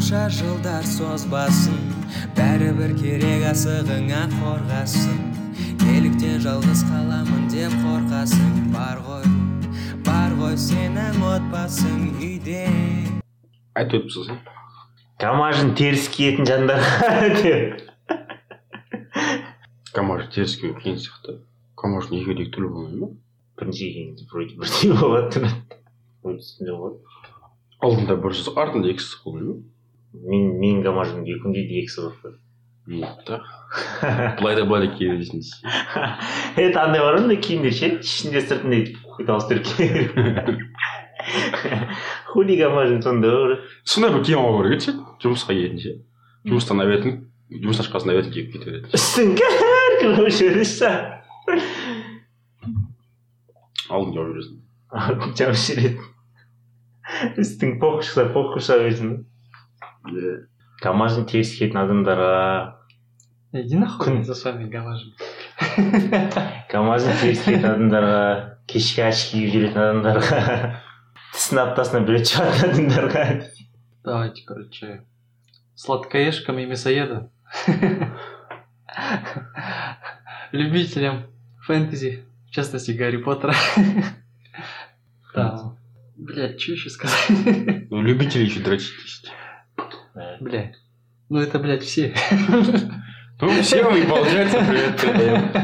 қанша жылдар созбасын, бәрібір керек асығыңа қорғасын. Неліктен жалғыз қаламын деп қорқасың? Бар ғой сенің отбасың үйде. Айтып өтіпсіз. Камажын теріс киетін жандар. Камажын теріс киетін кейін сияқты. Камажын егедегі түрлі болмай ма? Бірінші егенде бірдей болады. Өйтісінде болады. Алдында бір сызық, артында екі сызық болмай ма? Мен камажынның екінде де екі сызық болады. Мықты. Былай да киеді дейсіңіз. Это андай бар онда киімдер ше, ішінде сыртында дауыстар киеді. Хулига мажын сондыр. Сондай бір киім алу керек еді ше, жұмысқа кетінше. Жұмыстан авиатын, жұмыстан шыққасын авиатын киіп кете береді. Үстін кәркін қойып жібересің. Алдын жауып жүресің. Алдын жауып жүреді. Үстің поқ құша бересің. Камажын теріс киетін адамдарға... Иди нахуй за вами, камажын. Камажын теріс киетін адамдарға, кешке очки жүретін адамдарға... Тісін аптасына білет шығатын адамдарға. Давайте, короче, сладкоежкам и мясоедам. Любителям фэнтези, в частности, Гарри Поттера. Да. Блядь, что еще сказать? Ну, любители еще дрочитесь. Блядь. Ну, это, блядь, все. Ну, все вы, получается, привет, привет.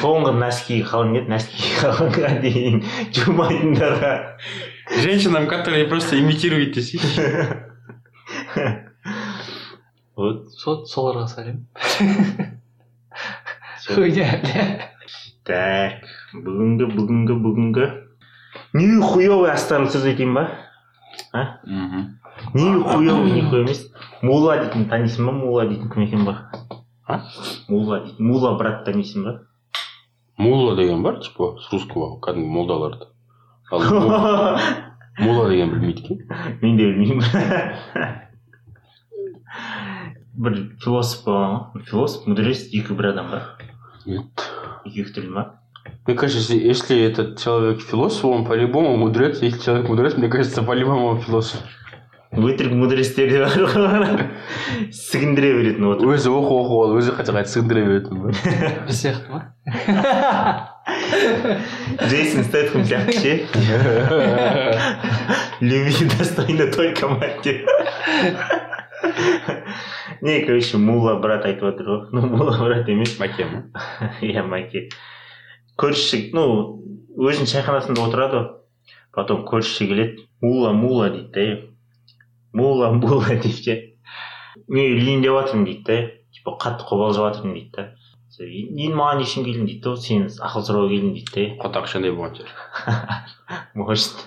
Соңғы носки қалың нет, носки қалыңға дейін жумайтындарға. Женщинам, которые просто имитируют десей. Вот. Соларға сәлем. Хуйня. Так, бүгінгі. Не хуёвый астарын сөз етейін ба? Не хуёвый, не хуё емес. Мула дейтін, танисың ба? Мула дейтін кім екен ба? Мулла дейді. Мулла брат танисың ба? Мулла деген бар, типа, с русского, кәдімгі молдаларды. Ал мулла деген білмейді екен. Мен де білмеймін. Бір философ болған, философ, мудрец, екі бір адам ба? Нет. Екі түрлі ма? Мне кажется, если этот человек философ, он по-любому мудрец. Если человек мудрец, мне кажется, по-любому он философ. Өтірік мүдірістер де бар. Сығындыре беретін отыр. Өзі оқу ол, өзі қайта сығындыре беретін. Бір сияқты ма? Джейсон Стэтхэм сияқты ше. Люби достойно только мать. Не, короче, мулла брат айтып отыр ғой. Ну, мулла брат емес. Маке ма? Иә, маке. Көрші, ну, өзінің шайханасында отырады. Потом көрші келеді. Мулла дейді. Мулла дейді де. Мен үйлейін деп атырым дейді де. Типа қатты қобалжып атырым дейді де. Ен маған ешін келдің дейді де. Сен ақыл сұрау келдің дейді де. Қота қашандай болған жер. Может.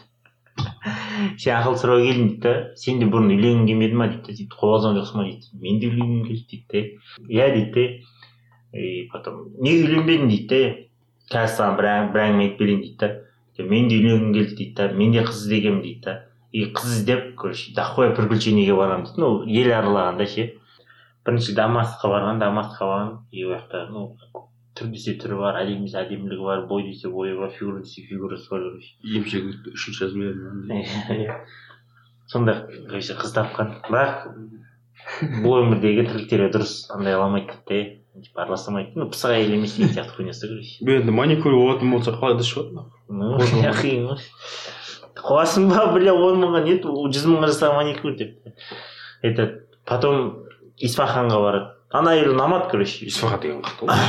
Сен ақыл сұрау келдің дейді де. Сен де бұрын үйлейін келмеді ма дейді де. Қобалжам жақсы ма дейді. Мен де үйлейін келді дейді де. Иә дейді де. Потом не үйленбедің дейді де. Қазір саған бір әңгіме айтып берейін дейді де. Мен де үйлейін келді дейді де. Мен де қыз іздегем дейді де. И қыз іздеп, короче, дохуя приключениеге барамын дейді. Ну, ел аралағанда ше. Бірінші Дамасқа барған, и уақытта, ну, түр десе түрі бар, әдемі десе әдемілігі бар, бой десе бойы бар, фигура десе фигурасы бар. Емшегі үшінші әзмелі. Сонда, короче, қыз тапқан. Бірақ бұл өмірдегі тірліктері дұрыс андай аламайды дейді, араласамайды. Ну, пысыға елемес деген сияқты көнесі, короче. Бұл енді маникюр болатын болса қалайда шығады. Ну, қиын ғой. Қуасын ба, бля, 10 000-ға нет, 100 000-ға жасаған маникюр деп. Это, потом Исфаханға барады. Ана елі намат, короче. Исфахан деген қықты.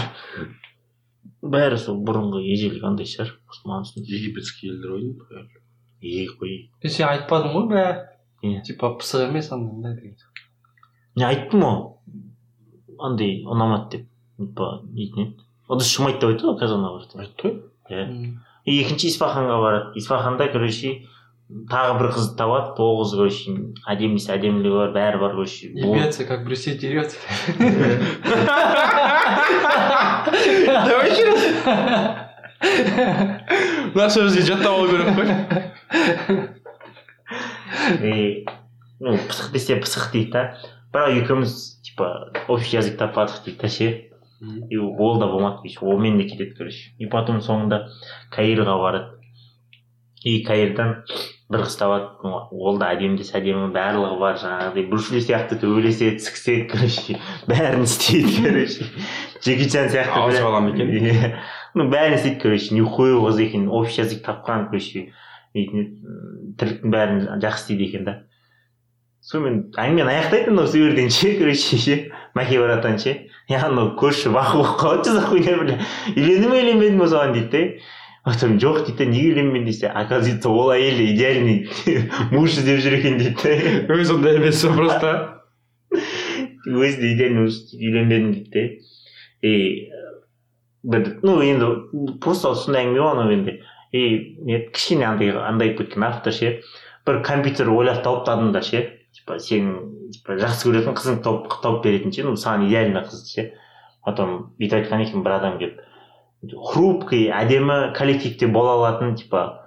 Бәрі сол бұрынғы ежелік андай шығар. Египетский елдер ойын. Сен айтпадың ғой, бә? Типа пысық емес, андай деген. Не айттым ол? Андай, намат деп. Одыс шымайды деп айтты ғой, қазанға барады. Айтты ғой? Иә. Екінші Исфаханға барады. Исфаханда, короче, тағы бір қызды табады. 9, короче, әдемісі, әдемілігі бар, бәрі бар, короче. Ебется, как Брюссель дерется. Давай келесі. Наша өзге жаттап алу керек қой. Ну, пысық десе пысық дейді та. Бірақ екеуміз, типа, общий язык таппадық дейді та ше. И ол да болмады, олмен де кетеді, короче. И потом соңында Каирға барады. И Каирдан бір қыстап ол да әдемідес әдемі барлығы бар жаңағыдай брюс ли сияқты төбелеседі тісікседі короче бәрін істейді короче джеки чан сияқты ауыз балам екен иә ну бәрін істейді короче нехуя қыз екен общий язык тапқан короче тірліктің бәрін жақсы істейді екен да сонымен әңгімені аяқтайды мынау сол жерден ше короче ше мәке баратан ше я анау көрші бақы болып қалады же захуйня бля үйленді ме үйленбеді ме соған дейді да потом жоқ дейді да неге үйленбедім десе оказывается ол әйел идеальный муж іздеп жүр екен дейді да өзі ондай емес сол просто өзі де идеальный муж үйленбедім дейді да и бір ну енді просто сондай әңгіме ғой анау енді и кішкене андай айтып кеткен автор ше бір компьютер ойлап тауып тадым да ше типа сенің типа жақсы көретін қызың тауып беретін ше ну саған идеальный қыз ше потом бүйтіп айтқан екен бір адам келіп хрупкий әдемі коллективте бола алатын типа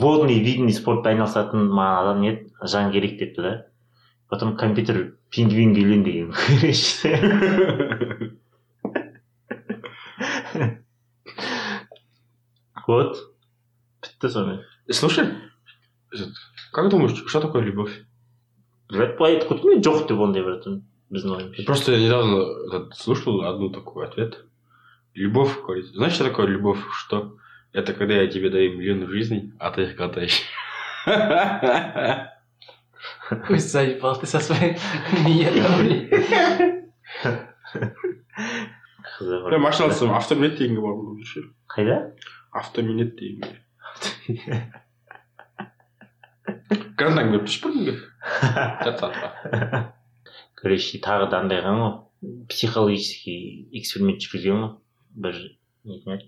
водный видный спортпен айналысатын маған адам еді жан керек депті да потом компьютер пингвинге үйлен деген вот бітті сонымен слушай как думаешь что такое любовь Просто я недавно слушал одну такой ответ. Любовь, говорит, знаешь, что такое любовь? Что это когда я тебе даю миллион жизней, а ты их катаешь. Ой, Саня, ты со своей миллионом. Я машинасым автоминет дейінгі бар бұл үшін. Қайда? Автоминет дейінгі. Қырындайын көріп түшіп бірдіңге? Жатсатыға. Көресі тағы да андайған ғой. Психологический эксперимент жүрген ғой. Бір, нетінет.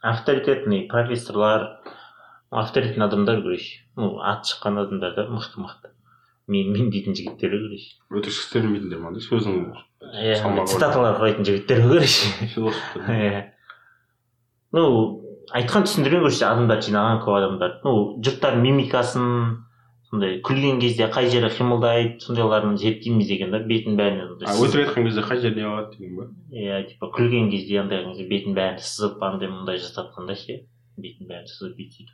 Авторитетный профессорлар, авторитетный адамдар көресі. Ну, ат шыққан адамдар да мықты-мықты. Мен дейтін жігіттері көресі. Өтіршіктер мейтіндер маңды, сөзің салмағы. Цитаталар құрайтын жігіттері көресі. Философтар. Ну, айтқан түсіндірген көресі адамдар жинаған көп адамдар. Ну, жұрттар мимикасын сондай күлген кезде қай жері қимылдайды сондайларын зерттейміз деген да бетін бәріне өтірік айтқан кезде қай жеріне алады деген ба иә типа күлген кезде андай кезде бетін бәрін сызып андай мындай жасатқанда ше бетін бәрін сызып бүйтіп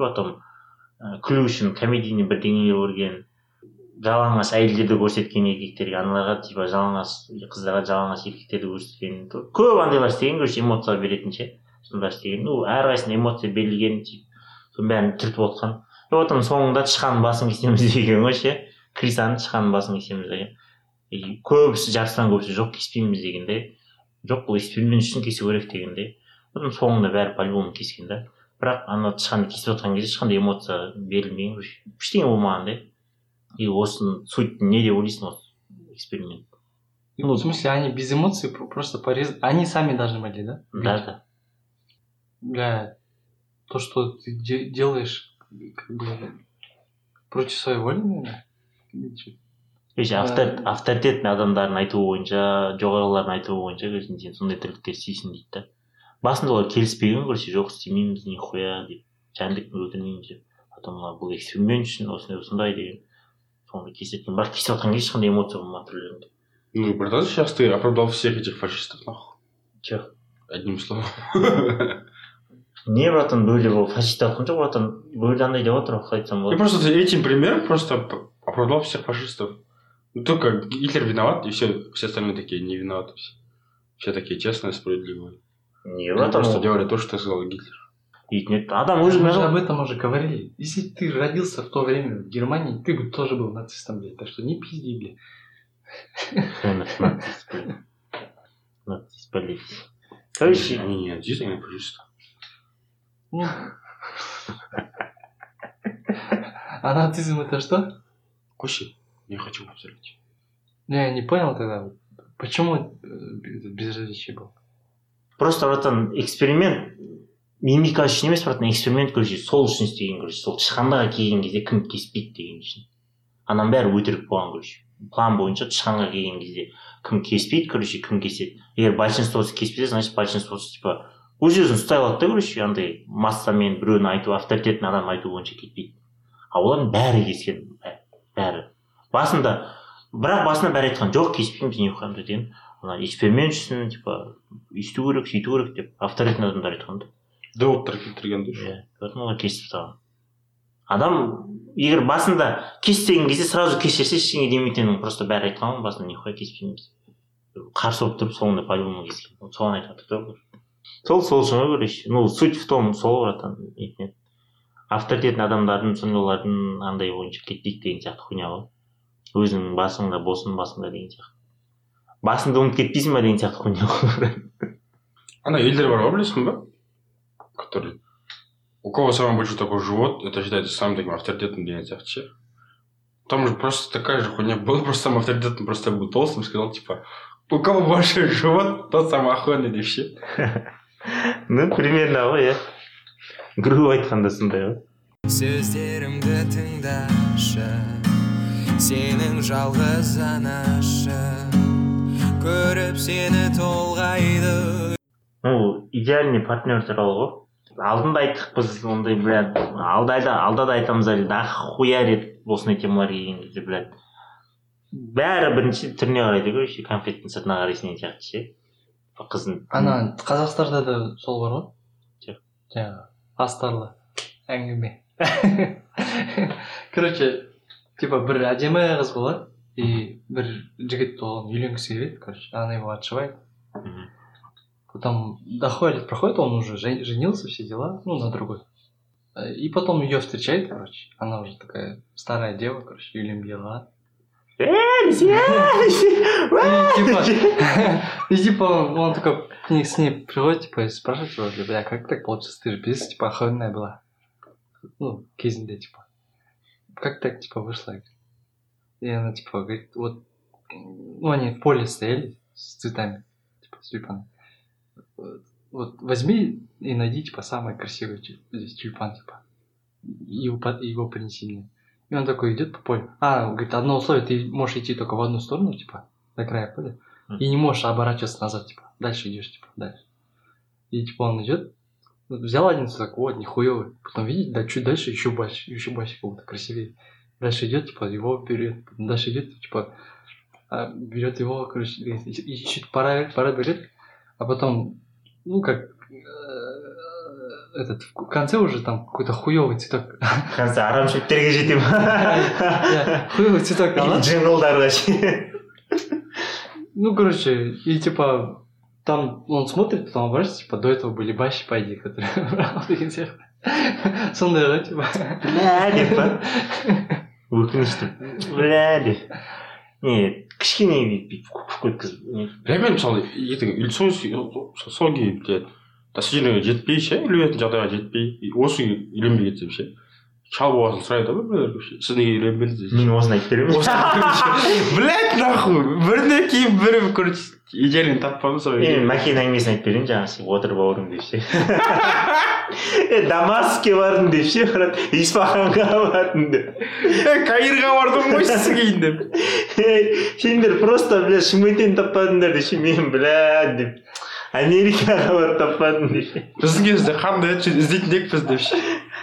потом күлу үшін комедийный бірдеңелер көрген жалаңаш әйелдерді көрсеткен еркектерге аналарға типа жалаңаш қыздарға жалаңаш еркектерді көрсеткен көп андайлар істеген короче эмоция беретін ше сондай істеген ну әрқайсысына эмоция берілген соның бәрін түртіп отқан потом соңында тышқанның басын кесеміз деген ғой ше крисаның тышқанның басын кесеміз деген көбісі жартысынан көбісі жоқ кеспейміз дегенде жоқ бұл эксперимент үшін кесу керек дегенде потом соңында бәрі по-любому кескен да бірақ ана тышқанды кесіп жатқан кезде ешқандай эмоция берілмеген ештеңе болмаған да и осының суть не деп ойлайсың осы эксперимент в смысле они без эмоций просто порезали они сами должны были да да бля то что ты делаешь как бы против своей воли, наверное? Видишь, авторитетный адамдардың айтуы бойынша, жоғарылардың айтуы бойынша, көрсін, сен сондай тірліктер істейсің дейді да. Басында олар келіспеген көрсе, жоқ істемейміз, нихуя деп, жәндікті өлтірмейміз деп. Потом бұл эксперимент үшін осындай осындай деген. Соңында кесеткен, бірақ кесіп жатқан кезде ешқандай эмоция болмаған түрлерінде. Ну, братан, сейчас ты оправдал всех этих фашистов, нахуй. Че? Одним словом. Не, братан, были бы фашисты, братан, были данные для утром, хоть там... Я просто этим примером просто оправдал всех фашистов. Ну, только Гитлер виноват, и все остальные такие не виноваты. Все такие честные, справедливые. Не, братан... Они просто делали то, что сказал Гитлер. И нет, мы же об этом уже говорили. Если ты родился в то время в Германии, ты бы тоже был нацистом, блядь. Так что не пизди, блядь. Нацист, блядь. Нацист, блядь. Короче... Они не нацисты, они фашисты. А нацизм это что? Кушай, я хочу повторить. Я не понял тогда, почему безразличие было? Просто, братан, эксперимент, мимикасы үшін емес, братан, эксперимент көрсе, сол үшін істеген көрсе, сол тышқанға келген кезде кім кеспейді деген үшін. Ананың бәрі өтірік болған көрсе. План бойынша тышқанға келген кезде кім кеспейді көрсе, кім кеседі. Егер большинствосы кеспесе, значит большинствосы типа өзі ұстай алады да көрші андай массамен біреуін айту авторитетін адам айту бойынша кетпейді а олардың бәрі кескен бәрі басында бірақ басында бәрі айтқан жоқ кеспейміз нехуям деген ана эксперимент үшін типа өйсту керек сөйту керек деп авторитетный адамдар айтқан да доводтар келтірген да иә поэтому олар кесіп тастаған Адам егер басында кес деген кезде сразу кешірсе ештеңе демейтін едім. Просто бәрі айтқан ғой басында нихуя кеспейміз. Қарсы болып тұрып соңында по-любому кескен. Соған айтады ғой. Сол шыңы көреш. Ну, суть в том, сол братан, нет. Авторитетный адамдардың, сондайлардың андай ойыншық кетпейік деген сияқты хуйня ғой. Өзінің басыңда, босының басында деген сияқты. Басында ұмыт кетпейсің ба деген сияқты хуйня ғой. Ана елдер бар ғой, білесің ба? Который у кого самый большой такой живот, это считается самым таким авторитетным для этих всех. Там же просто такая же хуйня была, просто самым авторитетным, просто я был толстым, сказал, типа, у кого большой живот, тот самый охуенный для всех. Ну, примерно, ой, я. Грубо айтқанда сондай ғой. Сөздерімді тыңдашы, сенің жалғыз анашы, көріп сені толғайды. Ну, идеальный партнер туралы ғой. Алдында айттық біз ондай, блядь, алдада да айтамыз әлі, хуя рет болсын темаларға келген кезде, блядь. Бәрі бірінші түріне қарайды ғой, конфеттің сыртына қарайсың деген сияқты ше. Қыздың. Ана Қазақстанда да сол бар ғой. Жоқ. Жаңа астарлы әңгіме. Короче, типа бір әдемі қыз болады, и бір жігіт оған үйленгісі келеді, короче, она его отшивает. Потом дохуя лет проходит, он уже женился, все дела, ну, на другой. И потом ее встречает, короче, она уже такая старая дева, короче, Юлимбила. И типа он такой с ней приходит, типа, и спрашивает его, бля, как так получилось, ты же пиздец, типа, охуенная была. Ну, кезінде, типа. Как так, типа, вышла? И она, типа, говорит, вот, ну, они в поле стояли с цветами, типа, с тюльпанами. Вот возьми и найди, типа, самый красивый здесь тюльпан, типа, его принеси мне. И он такой идет по полю. Он говорит, одно условие, ты можешь идти только в одну сторону, типа, до края поля, и не можешь оборачиваться назад, типа, дальше идешь, типа, дальше. И, типа, он идет, взял один цветок, вот, нихуевый, потом, видите, да, чуть дальше, еще больше, как будто красивее. Дальше идет, типа, его берет, дальше идет, типа, берет его, короче, и чуть пора берет, а потом, ну, как, в конце уже там какой-то хуёвый цветок. В конце, арамшип перегажит им. Хуёвый цветок. И джингл дорожи. Ну, короче, и, типа, там он смотрит, потом оборачивается, типа, до этого были бащи, пойди, которые брал таким всех. Сондай, типа. Бляли, па. Выклышты. Бляли. Нет. Кішкене бейт көткізді. Ремен, мысалы, ертең үлсіз, сол кейін, блядь, тәсіліне жетпей, ше, үйленетін жағдайға жетпей, осы үйленбей кетсем, ше, шал болғасын сұрайды, бәлер, сіз неге үйленбедіңіз? Мен осыны айтып беремін. Блядь, нахуй, бірінен кейін бірін көрді, идеалін таппамыз. Мен Мәкенің әңгімесін айтып беремін, жаңа сен отыр бауырың деп, ше. Дамаске бардың деп, ше, Испаханға бардың деп. Каирға бардың қойшысы кейін деп. Сендер просто, бля, шымкенттен таппадыңдар деші, мен, бля, деп. Америкаға бар таппадың деші. Біздің кезде қандай еді, іздейтіндекпіз деші.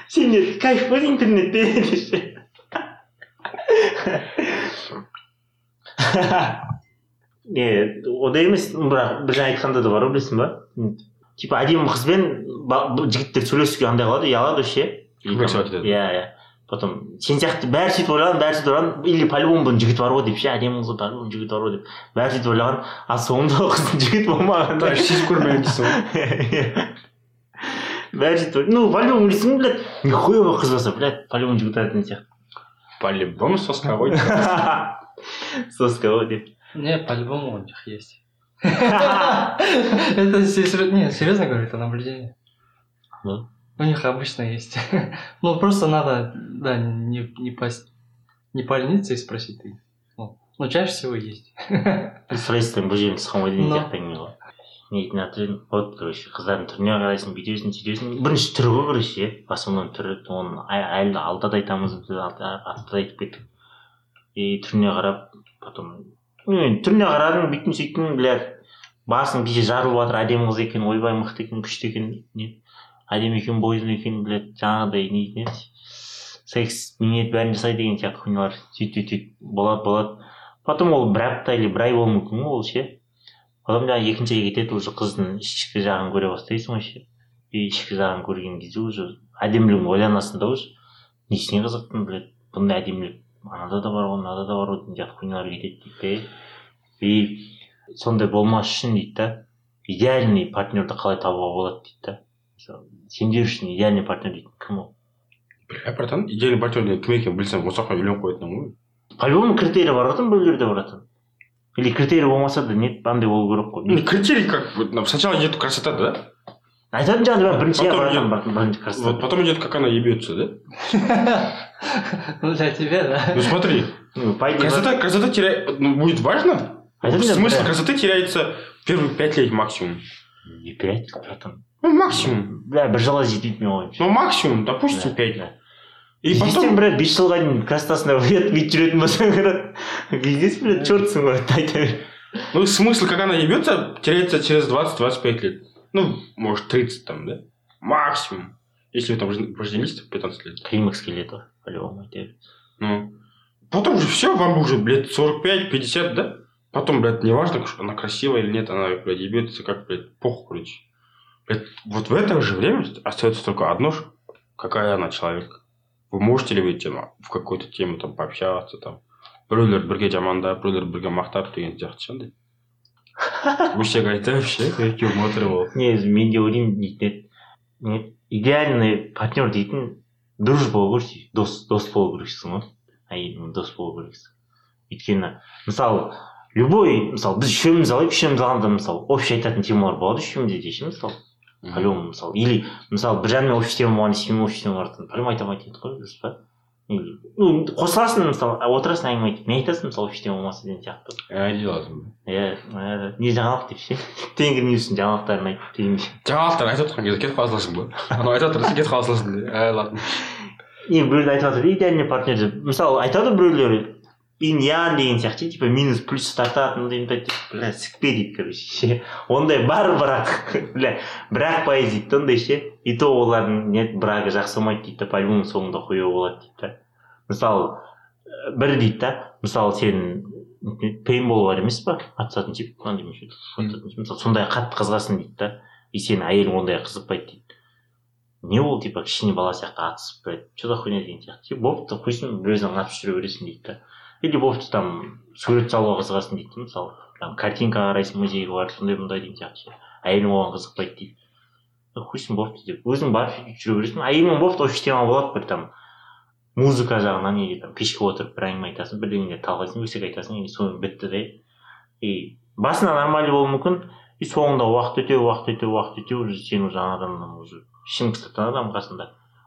Сендер кайф бар интернетте деші. Ода емес, бірақ бір жаңа айтқанда да бар, білесің ба? Типа, әдемі қызбен жігіттер сөйлесуге андай қылады, ұялады ше. Иә. Потом сен сияқты бәрі сөйтіп ойлаған, или по-любому бұның жігіт бар ғой деп ше, әдемі қызы по-любому жігіт бар ғой деп бәрі сөйтіп ойлаған, а соңында ол қыздың жігіт болмаған да шешіп көрмеген дейсің ғой. Бәрі сөйтіп ойлаған, ну по-любому дейсің, блядь, нихуева қыз болса, блядь, по-любому жігіт болатын сияқты. По-любому соска ғой деп. Соска ғой деп. Не, по-любому у них есть. Это серьезно говорю, это наблюдение. У них обычно есть. Ну, просто надо, да, не полениться и спросить. Но чаще всего есть. Сұрайсың, бұл жерін сыққан ойдың сияқты әңгіме. Нейтін әтірін, вот, короче, қыздардың түріне қарайсың, бүйтесің, сөйтесің. Бірінші түрі ғой, короче, басымның түрі, оны алдада айтамыз, артта айтып кеттік. И түріне қарап, потом, түріне қарадың, бүйтін, сөйттің, білер, басың кеше жарылып жатыр, әдемі қыз екен, ойбай мықты екен, күшті екен, не? Әдемі екен, бойын екен, білет, жаңағыдай нейтін еді. Секс, минет бәрін жасай деген сияқты құнылар. Түйт, болады. Потом ол бір апта или бір ай болу мүмкін ол ше. Потом жаңа екінші кетеді, уже қыздың ішкі жағын көре бастайсың ғой ше. Ішкі жағын көрген кезде уже әдемілігін ойланасың да уже. несіне қызықтың, білет, бұнда әдемілік, анада да бар, онада да бар, деген хуйнялар кетеді дейді. И сондай болмас үшін дейді, идеальный партнерді қалай табуға болады дейді. Сендер үшін идеальный партнер дейді, кім ол? Бля, братан, идеальный партнер деген кім екен білсем, осы қой үйленіп қоятын ғой. По-любому критерия баратын, бөлдерде баратын. Или критерия болмаса да нет, андай болу керек қой. Ну, критерий как бы, сначала идет красота, да? Айтатын жаңа бірінші красота. Вот потом идет, как она ебется, да? Ну, для тебя, да. Ну, смотри, красота теряет, ну, будет важно. Смысл красоты теряется первые 5 лет максимум. Не 5, братан. Ну, максимум. Да, бір жала жетпейді мен ойымша. Ну, максимум, допустим, 5. И потом, брат, 5 жылға дейін красотасына бүйтіп жүретін болсаң, кездесіп, брат, чертсың ғой, айта бер. Ну, смысл, как она ебется, теряется через 20-25 лет. Ну, может, 30 там, да? Максимум. Если вы там поженились, то 15 лет. Климакс скелетов, по-любому, это. Ну, потом же все, вам уже, блядь, 45-50, да? Потом, блядь, неважно, она красивая или нет, она, блядь, ебется, как, блядь, похуй, короче. Блядь, вот в это же время остается только одно, какая она человек. Вы можете ли вы тема, в какую-то тему там пообщаться, там, біреулер бірге жаманда, біреулер бірге мақтап деген сияқты сондай. Вообще айтты вообще, как его мотивировал. Не, мен де ойлаймын, не идеальный партнер дейтін друж болу керек, дос болу керексің ғой. Әйелің дос болу керексің. Өйткені, мысалы, любой, мысалы, біз үшеуміз алып, үшеуміз алғанда, мысалы, общий айтатын темалар болады, үшеумізде де, мысалы. По-любому, мысалы, или, мысалы, бір жанмен общий тема болғанда, сенің общий тема бар, по-любому айтам айтып едік қой, дұрыс па? Ну, қосыласың, мысалы, отырасың әңгіме айтып, мен айтасың, мысалы, общий тема болмаса деген сияқты. Әйде лазым. Иә, не жаңалық деп ше. Тенгір ньюстің жаңалықтарын айтып деген ше. Жаңалықтарын айтып отырған кезде кетіп қаласың ба? Анау айтып отырсың, кетіп қаласың деп. Әй, ладно. Не, біреулер айтып жатыр, идеальный партнер деп. Мысалы, айтады біреулер инь-ян деген сияқты, типа минус плюс тартатын деген бля, сікпе дейді, короче, ше. Ондай бар бірақ, бля, бірақ пайыз дейді, ондай ше. И то олардың нет брагы жақсы болмайды дейді, по-любому соңында қоя болады дейді. Мысалы, бір дейді да, мысалы, сен пейнбол бар емес па? Атысатын тип, қандай емес еді. Мысалы, сондай қатты қызғасын дейді да, и сенің әйелің ондай қызықпайды дейді. Не ол типа кішкене бала сияқты атысып бұрады, что за хуйня деген сияқты. Бопты қойсын, өзің атып жүре бересің дейді да. Или вовсе там сурет салуға қызығасын дейді, мысалы, там картинка қарайсың музейге барып, сондай мұндай деген сияқты. Әйелің оған қызықпайды дейді. Хуйсың вовсе деп. Өзің барып жүре бересің. Әйелің вовсе общий тема болады бір там музыка жағынан неге там кешке отырып бір әңгіме айтасың, бірдеңе талқылайсың, өсек айтасың, и сонымен бітті де. И басында нормально болуы мүмкін, и соңында уақыт өте уже сен уже адамнан уже шын қыстатан адам қасында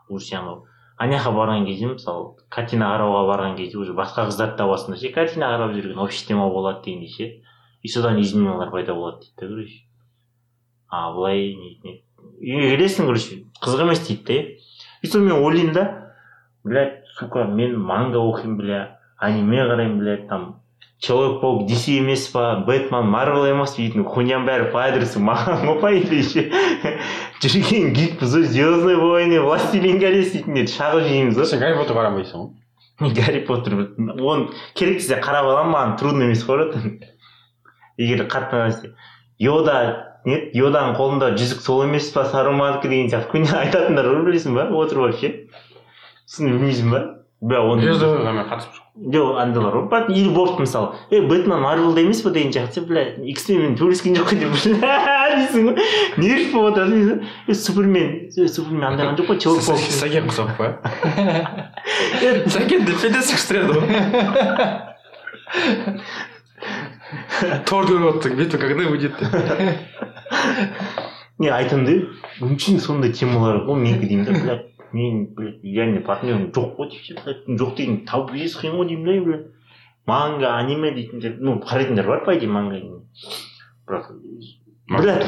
уже сен ол Аняха барған кезде, мысалы, картина қарауға барған кезде уже басқа қыздарды табасың да ше, картина қарап жүрген общий тема болады дегенде ше, и содан изменениялар пайда болады дейді, короче. А былай не үйге келесің, короче, қызық емес дейді де. И соны мен ойлаймын да, блядь, сука, мен манга оқимын, бля, аниме қараймын, блядь, там Человек-паук DC емес па, Бэтмен, Марвел емес дейтін, хуйням бәрі по адресу маған опайды ше. Жүрген гитпіз өз, Звездные войны, Властелин колец дейтіндер, шағып жейміз өз. Сен Гарри Поттер қарамайсың ол? Гарри Поттер, оны керек сізде қарап алам, маған трудно емес қоратын. Егер қатты нәрсе. Йода, нет, Йоданың қолында жүзік сол емес па, Саруманыкі деген сияқты күнде айтатындар ғой, білесің ба, отырып вообще. Сосын білмейсің ба? Бля, жоқ, андалар ғой, бәт, ел борт мысалы. Бэтмен Марвелда емес бі деген жақсы, бля, X-Men төрлескен жоқ қой деп, бля, дейсің ғой, не жүріп болып отырасың, Супермен андаған жоқ қой, Человек-паук. Сәкен құсап па? Сәкен дефенде сықштырады ғой. Тор көріп оттың, бетті қағдай өйдетті. Не, айтымды, мүмкін сондай темалар, ол менгі деймді, бля. Мен, блядь, идеальный партнерім жоқ қой деп ше, жоқ деген тауып ес қиын ғой деймін де, блядь. Манга, аниме дейтіндер, ну, қарайтындар бар па, деймін, манга деймін. Бірақ, блядь,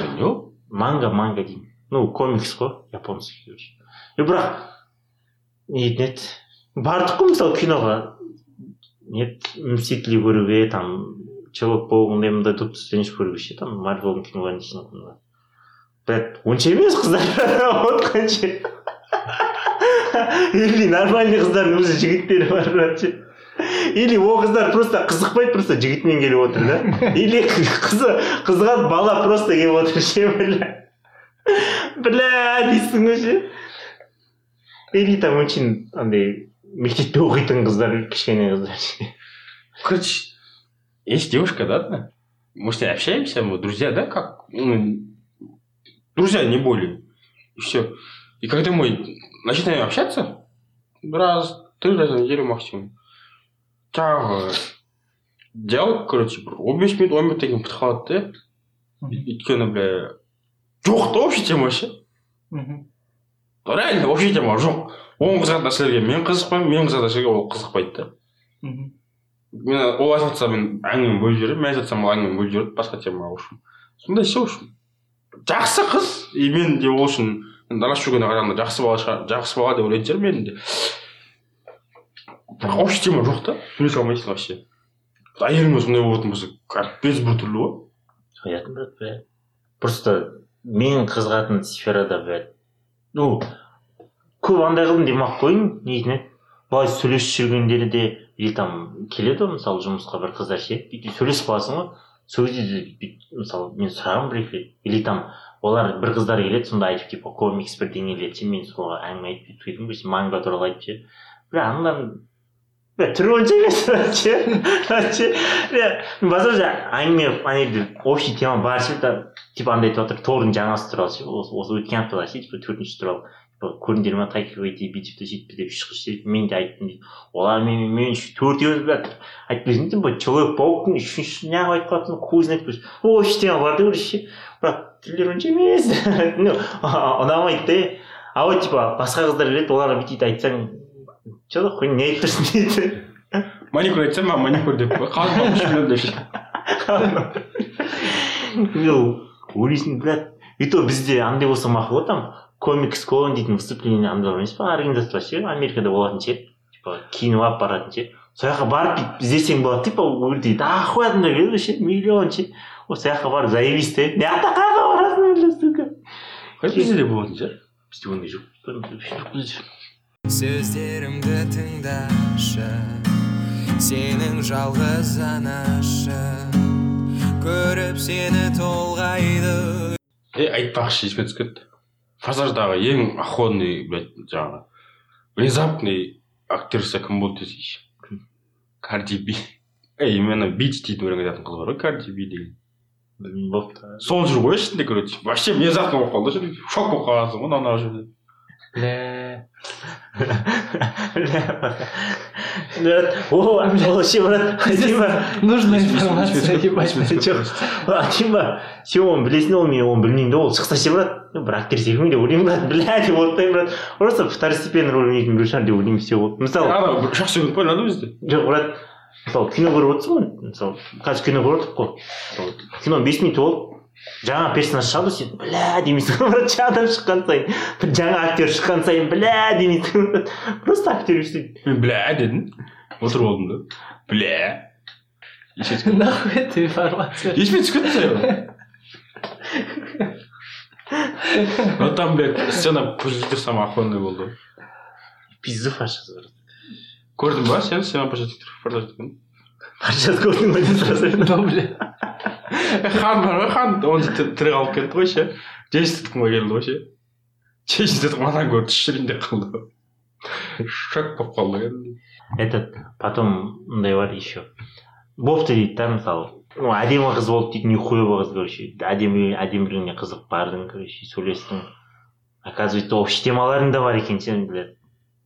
манга деймін. Ну, комикс қой, японский, короче. И бірақ, нет, бардық қой, мысалы, киноға. Нет, Мстители көруге, там, Человек-пауығындай мындай доп түстеніш көруге ше, там, Марвелдың киноларын дейсің қойында. Блядь, онша емес қыздар, отқанша. Или нормальный қыздардың өзі жігіттері бар братше. Или ол қыздар просто қызықпайды, просто жігітмен келіп отыр да. Или қызған бала просто келіп отыр ше, бля. Бля дейсің ғой ше. элита өчен андай мектепте оқитын қыздар, кішкене қыздар. Короче, есть девушка, да, одна? Мы с ней общаемся, мы друзья, да, как? Ну, друзья, не более. И все. И когда мы начинаем общаться, раз-три раза в неделю максимум. Тағы диалог, короче, 15 минут, 10 минут деген бітіп қалады, өйткені, бля, жоқты общий тема вообще. Реально общий тема жоқ. Оның қызығатын нәрселерге мен қызықпаймын, менің қызығатын нәрселерге ол қызықпайды. Мен ол айтып жатса мен әңгімені бөліп жіберемін, мен айтып жатсам ол әңгімені бөліп жібереді, басқа темаға ауысу. Сондай все үшін. Жақсы қыз, и мен де ол үшін араласып жүргеніне қарағанда жақсы бала деп ойлайтын шығармын мен де. Бірақ общий тема жоқ та, сөйлесе алмайсың вообще. Әйеліңе сондай болатын болса, капец бір түрлі ғой. Соятын брат, бля. Просто менің қызығатын сферада, бля. Ну, көп андай қылдым демақ қойын, не дейтін еді. Былай сөйлесіп жүргендері де, или там келеді ғой, мысалы жұмысқа бір қыздар ше, бүйтіп сөйлесіп қаласың ғой. Сол кезде мысалы мен сұрағым бір екі рет, или там олар бір қыздар келеді, сонда айтып типа комикс бірдеңе келеді, сен мен соларға әңгіме айтып кетіп едім ғой, манга туралы айтып ше. Бля, аналардың түрі онша емес ше, басқа жа әңгіме общий тема бар ше, типа андай айтып жатыр, Тордың жаңасы туралы ше, осы өткен аптада ше, типа 4-ші туралы. Көріңдер ме, тайки өйте бүйтіпті жетпі деп үш қыз жетіп, мен де айттым дейді. Олар мен төртеуіз бәді. Айтып өзімден бұл Человек-пауктың үшінші неғып айтып қалатын көзін айтып өз. Ол үштен барды өрі ше, бірақ тілдер өнші емес. Ұнамайды да. А вот типа басқа қыздар біледі, оларға бүйтіп айтсаң, Человек, қойын не айтып тұрсын дейді. Маникюр айтсам, мен маникюр деп қой. Қалып комикс колон дейтін выступление андайлар емес па организация ше, Америкада болатын ше, типа киініп алып баратын ше, сол жаққа барып іздесең болады типа өр дейді, ахуй адамдар келеді ше, миллион ше, ол сол жаққа барып заявись деп, не жақта қайға барасың өлі сука. Қай кезде де болатын шығар, бізде ондай жоқ. Сөздерімді тыңдашы, сенің жалғыз анашы, көріп сені толғайды. Айтпақшы есіме түсіп кетті. Фазардағы ең охотный, блядь, жаңағы, внезапный актерса кім болды десейші? Карди Би. Именно Бич дейтін өлең айтатын қыз бар ғой, Карди Би деген. Білмеймін болды. Сол жүр ғой ішінде, короче. Вообще внезапно болып қалды ше, шок болып қаласың ғой, анау жерде. О, Атима, нужна информация, Атима, сен оны білесің ол, мен оны білмеймін де, ол шықса ше, брат, бір актерсекім деп ойлаймын, брат, блядь, деп отырмаймын, брат, просто второстепенный роль ойнайтын біреу шығар деп ойлаймын, все болды. Мысалы, шақ секунд қойын алды бізде? Жоқ, брат, мысалы, кино көріп отырсың ғой, мысалы, қазір кино көріп отырып қой, кино 5 минут болды. Жаңа персонаж шалды сен, бля, демейсің, брат, адам шыққан сайын, жаңа актер шыққан сайын, бля, демейсің, брат, просто актер өстейді. Мен бля дедім, отырып алдым да, бля. Нахуй это информация? Ешпе түсіп кетті. Но там, бля, сцена пожитив самый охуенный болды. Пиздов ашасы бар. Көрдің ба, сен сцена пожитив фордаждың? Қаршат көрдің ба, дес расайын. Да, бля. Хан бар ғой, хан, оны тірек алып кетті ғой ше, жештетікімге келді ғой ше, жештетікім анан көрді, шірінде қалды ғой, шок боп қалды ғой. Этот, потом, мындай бар еще, бопты дейді да, мысалы, әдемі қыз болды дейді, не хуева қыз, короче, әдемілігіне қызық бардың, короче, сөйлестің, оказывается, общий темаларың да бар екен, сен, біледі,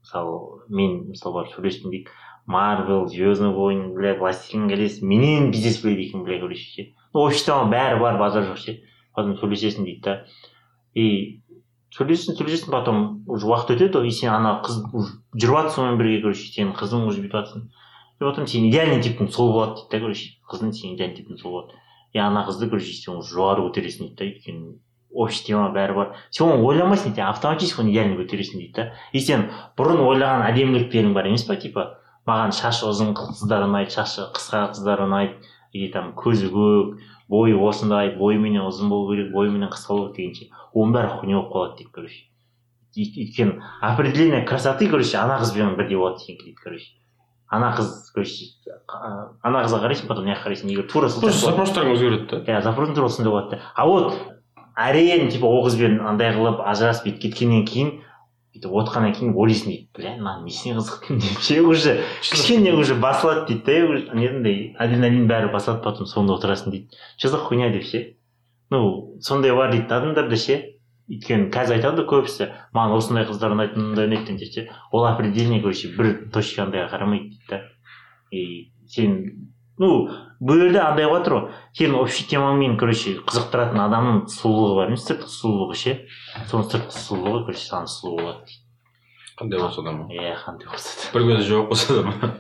мысалы, мен, мысалы, бар, сөйлестің дейді, Марвел, Звездный войн, блядь, Властелин колец, менен бизнес біледі екен, блядь, көресі ше. Общий тема бәрі бар, базар жоқ ше. Потом сөйлесесің дейді да. И сөйлесесің, потом уже уақыт өтеді, и сен ана қыз жүріп сонымен бірге, көресі, сенің қызың уже бүйтіп жатсың. И потом сен идеальный типтің сол болады дейді да, көресі, қыздың сен идеальный типтің сол болады. И ана қызды, көресі, сен уже жоғары көтересің дейді да, өйткені общий тема бәрі бар. Сен оны ойламайсың, сен автоматически оны идеальный көтересің дейді да. И сен бұрын ойлаған әдеміліктерің бар емес па, типа маған шашы ұзын қыздар ұнайды, шашы қысқа қыздар ұнайды, или там көзі көк, бойы осындай, бойыменен ұзын болу керек, бойыменен қысқа болу керек дегенше, оның бәрі хуйня болып қалады дейді, короче. Өйткені определение красоты, короче, ана қызбен бірдей болады деген дейді, короче. Ана қыз, короче, ана қызға қарайсың, потом неғып қарайсың, егер тура сол сияқты. Запростарың өзгереді да. Запростың тура осындай болады да. А вот әрең типа ол қызбен андай қылып ажырасып кеткеннен кейін бүйтіп отқаннан кейін ойлайсың, блин, маған несіне қызық деп ше, уже кішкене уже басылады дейді да, недей адреналин бәрі басылады, потом сонда отырасың дейді, что за хуйня деп ше. Ну сондай бар дейді адамдар да ше, өйткені қазір айтады көбісі, маған осындай қыздар ұнайтын, мындай ұнайтын деп ше, ол определение короче бір точкандайға қарамайды дейді да. И сен, ну бұл жерде андай болатыр ғой, сенің общий темамен короче қызықтыратын адамның сұлулығы бар емес, сыртқы сұлулығы ше, сол сыртқы сұлулығы короче саған сұлу болады, қандай болса да ма, иә қандай болса да, бір көзі жоқ болса да ма,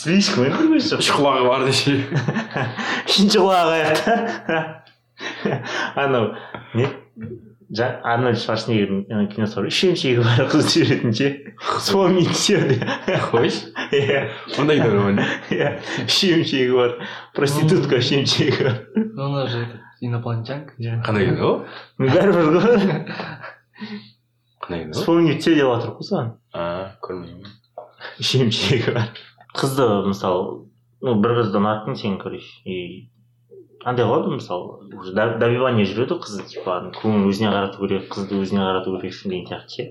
слишком бір көзі жоқ, үш құлағы бар десе үшінші құлағы аяқта анау не Арнольд Шварценеггердің киносы бар, үшемшегі бар қыз жүретін ше, вспомнить все қойшы, иә ондай нормально, иә үшемшегі бар, проститутка үшемшегі бар, она же инопланетянка, қандай кино ол, бәрібір ғой, қандай кино, вспомнить все деп жатыр ғой соған, көрмеймін, үшемшегі бар қызды, мысалы бір қызды ұнаттың сен короче, и андай ғой мысалы уже добивание жүреді, қызды типа көңіл өзіне қарату керек, қызды өзіне қарату керек деген сияқты ше.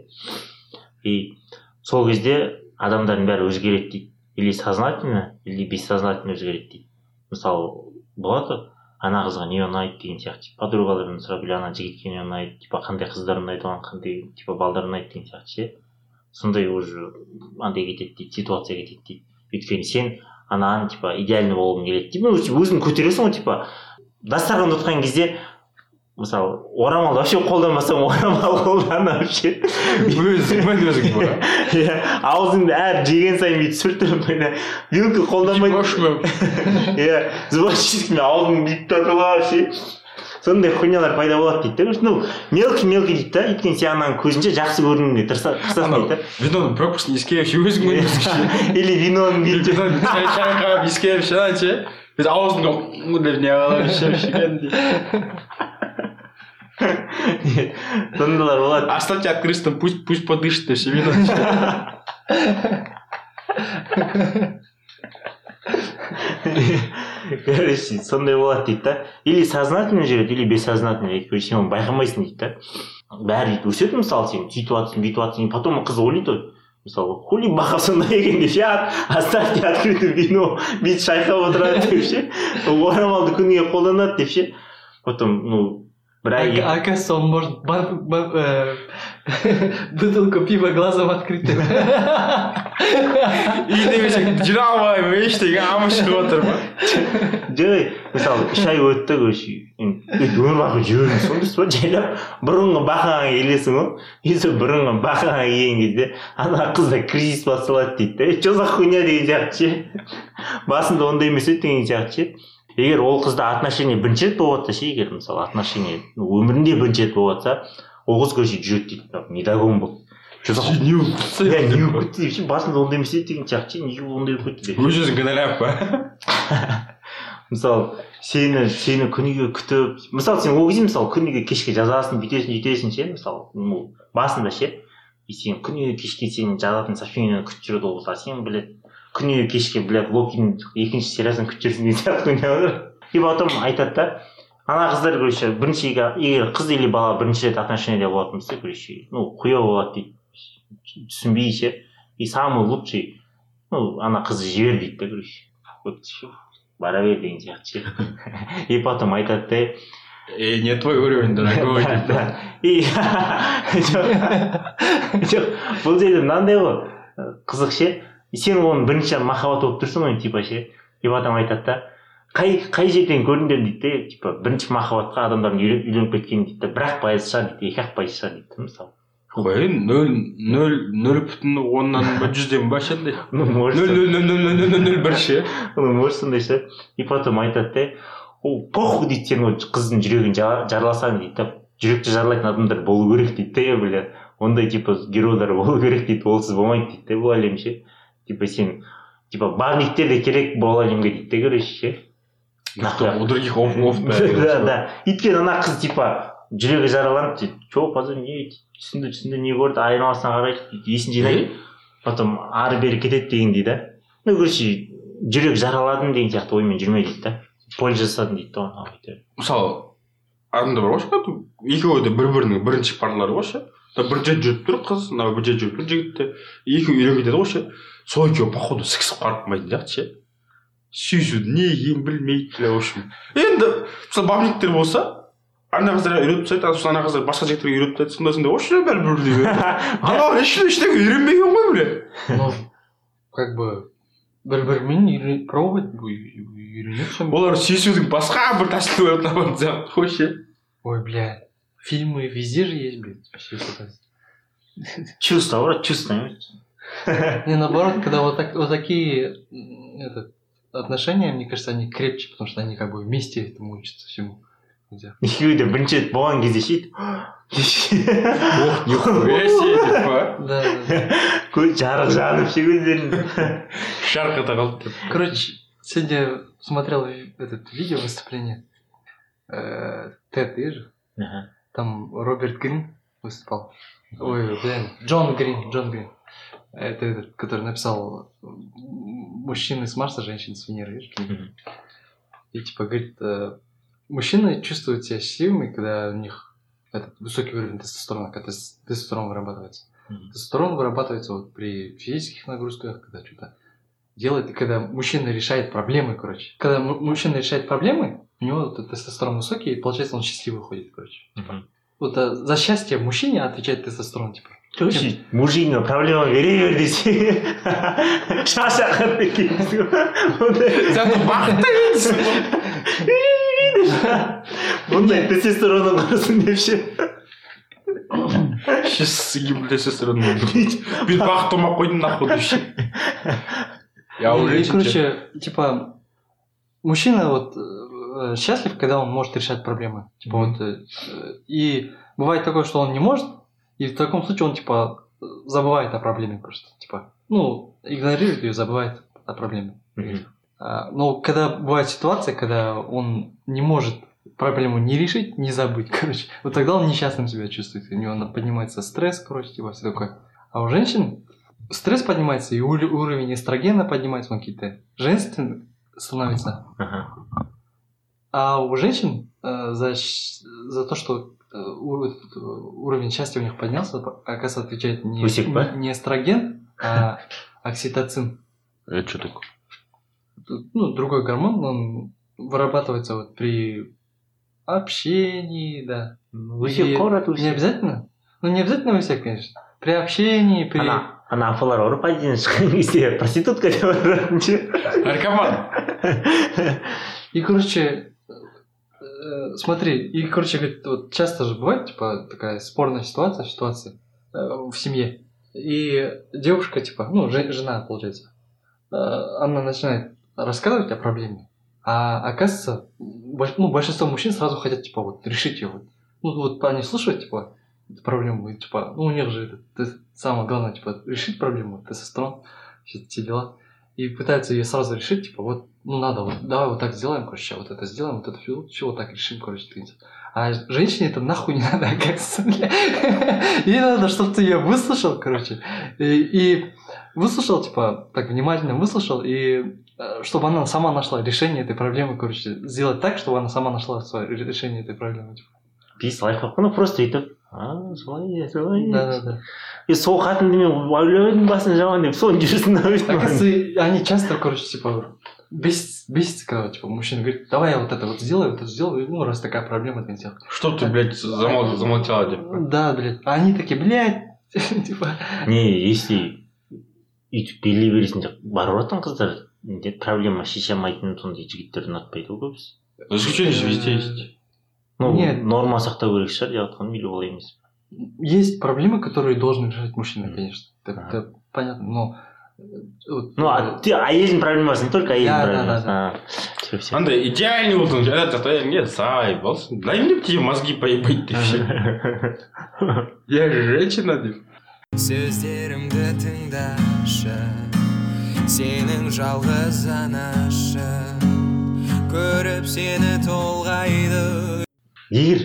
И сол кезде адамдардың бәрі өзгереді дейді, или сознательно или бессознательно өзгереді дейді. Мысалы болады ана қызға не ұнайды деген сияқты, подругаларынан сұрап, или ана жігітке не ұнайды, типа қандай қыздар ұнайды, оған қандай типа балдар ұнайды деген сияқты ше. Сондай уже андай кетеді дейді, ситуация кетеді дейді, өйткені сен анан типа идеальный болғың келеді типа, өзің көтересің ғой типа, дастарханды тұтқан кезде мысалы орамал вообще қолданбасаң, орамал қолдан вообще өзің ба, иә аузыңды әр жеген сайын бүйтіп сүртіп мына вилка қолданбай, иә зубочисткамен аузыңды бүйтіп татып вообще сондай хуйнялар пайда болады дейді да. Ну мелкий мелкий дейді да, өйткені сен ананың көзінше жақсы көрінуге тырысасың дейді да. Виноның пропускын ескеріп өзің көрінесің, или виноның шайын қағып ескеріп шайын ше, біз аузыңды деп неғылып ішіп ішкен дейді, сондайлар болады. Оставьте открытым, пусть подышит деп ше вино короче, сондай болады дейді да. Или сознательно жүреді, или бессознательно дейді, сен оны байқамайсың дейді да. Бәрі дейді өседі, мысалы сен сөйтіватсың бүйтіватсың, потом қыз ойлайды ғой мысалы, хули бақап сондай екен деп ше, оставьте открытым вино бүйтіп шайқап отырады деп ше, орамалды күніге қолданады деп ше, потом ну брай. Оказывается, он может бутылку пива глазом открытым. И демешек, жырамайым, ештеңе амышық отырма. Жай, мысалы, шай өтті көрші, өмір бақы жүрін сондырсы ба, жайлап, бұрынғы бақыған келесің ол, есі бұрынғы бақыған келген кезде, ана қызда кризис басылады дейді, че за хуйня деген сияқты ше, басында ондай емес өттеген сияқты ше. Егер ол қызда отношение бірінші рет болып жатса ше, егер мысалы отношение өмірінде бірінші рет болып жатса, ол қыз көше жүреді дейді, недогон болды, что за хуйня, не укытты, иә не укытты деп ше, басында ондай емес деген сияқты ше, неге ондай укытты деп, өз өзін кінәлап па, мысалы сені күніге күтіп, мысалы сен ол кезде мысалы күніге кешке жазасың, бүйтесің ше, мысалы басында ше, сен күніге кешке сені жазатын сообщениені күтіп жүреді, ол қыз сен біледі күні кешке, блядь, Локидің екінші сериясын күттерсің деген сияқты неғылыр. И потом айтады да, ана қыздар короче бірінші егер қыз или бала бірінші рет отношениеде болатын болса короче, ну хуево болады дейді, түсінбей ше, и самый лучший, ну ана қызды жібер дейді да короче, вот бара бер деген сияқты ше. И потом айтады да, и не твой уровень, дорогой, типа. И бұл жерде мынандай ғой қызық ше, сен оның бірінші махаббат болып тұрсың ғой типа ше, и потом айтады да, қай жерден көрдіңдер дейді де, типа бірінші махаббатқа адамдардың үйленіп кеткенін дейді да, 1% шығар дейді, 2% шығар дейді мысалы. Қой 0.1% ба шындай. 0.00001 ше. Ну может сондай ше. И потом айтады да, ол похуй дейді, сен ол қыздың жүрегін жарласаң дейді да, жүректі жарлайтын адамдар болу керек дейді да, бля. Ондай типа геройлар болу керек дейді, олсыз болмайды дейді да бұл әлем ше. Типа сен, типа бабниктер де керек бұл әлемге дейді де көресі ше. У других оф-оф. Да, да. Өйткені ана қыз типа жүрегі жараланып дейді, че потом не түсінді не көрді, айналасына қарайды, есін жинайды, потом ары бері кетеді дегендей да. Ну көресі жүрек жараладым деген сияқты оймен жүрме дейді да, польза жасадым дейді да. Мысалы адамда бар ғой ше, екеуі де бір-бірінің бірінші парлары ғой ше. біржет жүріп тұр қыз, мына біржет жүріп тұр жігітті. Екеуі үйленіп кетеді ғой ше. Сол екеуі походу сексіп қарпымайтын сияқты ше. Сүйісуді не екенін білмейді. Енді мысалы бабниктер болса, ана қыздарға үйретіп тастайды, сосын ана қыздар басқа жігіттерге үйретіп тастайды, сондай сондай осы жерде бәрі бір-біріне. Анау ештеңе үйренбеген ғой біле. Ну, как бы бір-бірімен үйреніп пробовать үйренеді. Олар сүйісудің басқа бір тәсілін табады сияқты ғой ше. Ой, блядь. Фильмы везде же есть, блядь. Чувство, брат, чувство. Не, наоборот, когда вот такие отношения, мне кажется, они крепче, потому что они как бы вместе этому учатся всему. Нихуя, блин, баланги защит. Ох, нихуя себе, типа. Да, да. Кой жары всегда. Шарка тағалып тұр. Короче, сегодня смотрел этот видео выступление. Тед, ты же? Ага. Там Роберт Грин выступал. Ой, блин, Джон Грин. Это этот, который написал «Мужчины с Марса, женщины с Венеры». И типа говорит, мужчины чувствуют себя счастливыми, когда у них этот высокий уровень тестостерона, когда тестостерон вырабатывается. Тестостерон вырабатывается вот при физических нагрузках, когда что-то делает, и когда мужчина решает проблемы, короче. Когда мужчина решает проблемы, у него вот тестостерон высокий, и получается он счастливый ходит, короче. Вот за счастье мужчине отвечает тестостерон, типа. Короче, мужчина, проблема веревались. Сейчас я хатыки. Зато бахтылись. Бұндай тестостеронның қырысын деп ше. Сейчас сыгим тестостеронның. Бен бахтылмақ қойдың нахуй деп ше. Я уже, короче, типа, мужчина вот счастлив, когда он может решать проблемы. Типа вот, и бывает такое, что он не может, и в таком случае он типа забывает о проблеме просто. Типа, ну, игнорирует ее, забывает о проблеме. Но когда бывает ситуация, когда он не может проблему не решить, не забыть, короче, вот тогда он несчастным себя чувствует. У него поднимается стресс, короче, типа все такое. А у женщин стресс поднимается, и уровень эстрогена поднимается, он какие-то женственные становятся. А у женщин за то, что уровень счастья у них поднялся, оказывается, отвечает не эстроген, а окситоцин. Это что такое? Ну, другой гормон, он вырабатывается вот при общении, да. Не обязательно? Ну, не обязательно у всех, конечно. При общении, при... Она афалар орып один шығын, проститутка деп орын шығын. Наркоман. И, короче, смотри, и, короче, говорит, вот часто же бывает, типа, такая спорная ситуация в семье. И девушка, типа, ну, жена, получается, она начинает рассказывать о проблеме, а оказывается, ну, большинство мужчин сразу хотят, типа, вот, решить ее. Ну, вот они слушают, типа, проблему, типа, ну, у них же это самое главное, типа, решить проблему, тестостерон, все дела, и пытаются ее сразу решить, типа, вот, ну, надо, вот, давай вот так сделаем, короче, вот это сделаем, вот это все вот так решим, короче, ты. А женщине это нахуй не надо, оказывается, бля. Ей надо, чтобы ты ее выслушал, короче, и выслушал, типа, так внимательно выслушал, и чтобы она сама нашла решение этой проблемы, короче, сделать так, чтобы она сама нашла свое решение этой проблемы, типа. Пис, лайфхак, ну, просто это... солай. Да. И сол хатынды мен ойлаудың басын жаман деп, соны жүрсін навыштым. Они часто, короче, типа, бесится, когда, типа, мужчина говорит, давай я вот это сделаю, ну, раз такая проблема, это не сделаю. Что ты, блядь, замолчала, типа? Да, блядь, а они такие, блядь, типа... Не, если... Үйтіп белей бересін деп, барып аттың қыздар, проблема шешемайтын сондай жігіттерін атпайды ғой біз. Исключение же везде есть. Ну, нет. Норма сақтау керек шығар, деп айтқан мейлі олай емес. Есть проблемы, которые должен решать мужчина, конечно. Это понятно, но... Ну, а ты әйелдің проблемасы, не только әйелдің проблемасы. Да. Андай идеальный болсын, жататақта әйеліңе сай болсын. Дайым деп тебе мозги поебать деп ше. Я женщина деп. Сөздерімді тыңдашы, сенің жалғыз анашы, көріп сені толғайды. Егер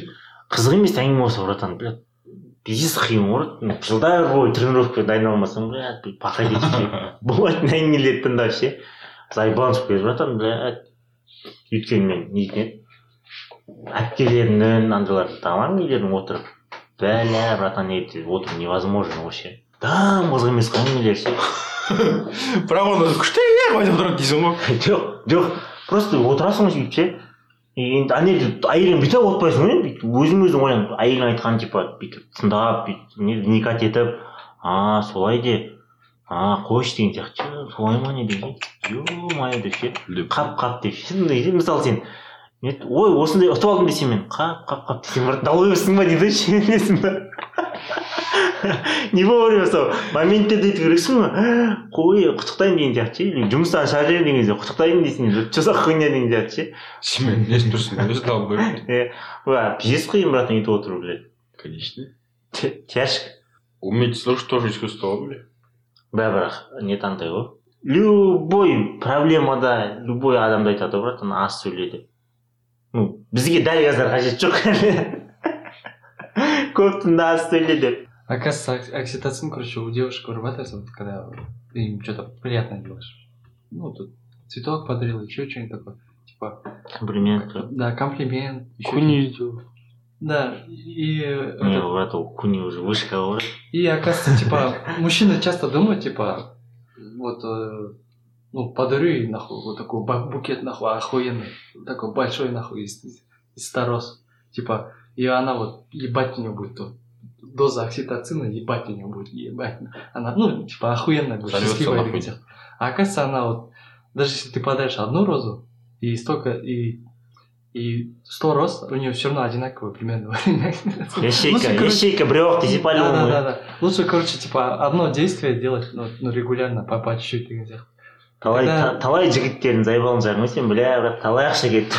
қызық емес әңгіме болса, братан, блядь, бизнес қиын ғой. Жылдар бойы тренировкаға дайындалмасаң, блядь, бақай кетеді. Болатын әңгімелерді тыңдап ше. Біз айбаланып келеді, братан, блядь. Өйткені мен әпкелерімнің, андайлардың, тамам нелерін отырып, Бля, братан, это вот невозможно вообще. Да, мозгами скамились. Право, ну, что я говорю, вдруг не зумок. Жоқ, просто вот расымыз бейіп се. Айылын бейті отпайсың мен, өзім-өзім ойын айылын айтқан типа, тыңдап, никат етіп, солай де, қойш деген сияқты, солай ма не деген, ё-май деп ше, қап-қап деп ше. Мысалы сен, ой, осындай ұтып алдым десе мен, қап-қап-қап десем, брат, дауыл өбістің ба дейді, шенесің ба? Не вовремя сау моментте де айту керексің ба? Қой, құттықтаймын деген сияқты ше, жұмыстан шығарып жіберген деген кезде құттықтаймын дейсің, жасақ қойыңдар деген сияқты ше. Сен несін тұрсың, несін дауыл көрмейді. Пиздец қиын, брат, өйтіп отыру, бля. Конечно. Тяжко. Уметь слушать тоже искусство, бля. Да, бірақ, не тандай ғой. Любой проблемада, любой адамды айтады, брат, аз сөйледі. Ну, бізге дәл қаздар қажет жоқ. Коптың да аз сөйледі. Оказывается, окситоцин, короче, у девушек вырабатывается, вот, когда им что-то приятное делаешь. Ну, тут цветок подарил, еще что-нибудь такое. Типа... Комплимент. Да, комплимент. Куни идет. Да, и... Не, брат, у куни уже выше кого. И, оказывается, типа, мужчины часто думают, типа, вот, ну, подарю ей, нахуй, вот такой букет, нахуй, охуенный, такой большой, нахуй, из старос. Типа, и она вот, ебать у нее будет тут. Доза окситоцина, ебать у нее будет, ебать. Она, ну, типа, охуенная, счастливая выглядит. А оказывается, она вот, даже если ты подаришь одну розу, и столько, и 100 роз, у нее все равно одинаковые примерно. Ящейка, бревок, ты зипалил. Да. Лучше, короче, типа, одно действие делать, ну, регулярно, по чуть-чуть. Талай жігіттерін заебалын жармын, сен, бля, брат, талай ақша кетті.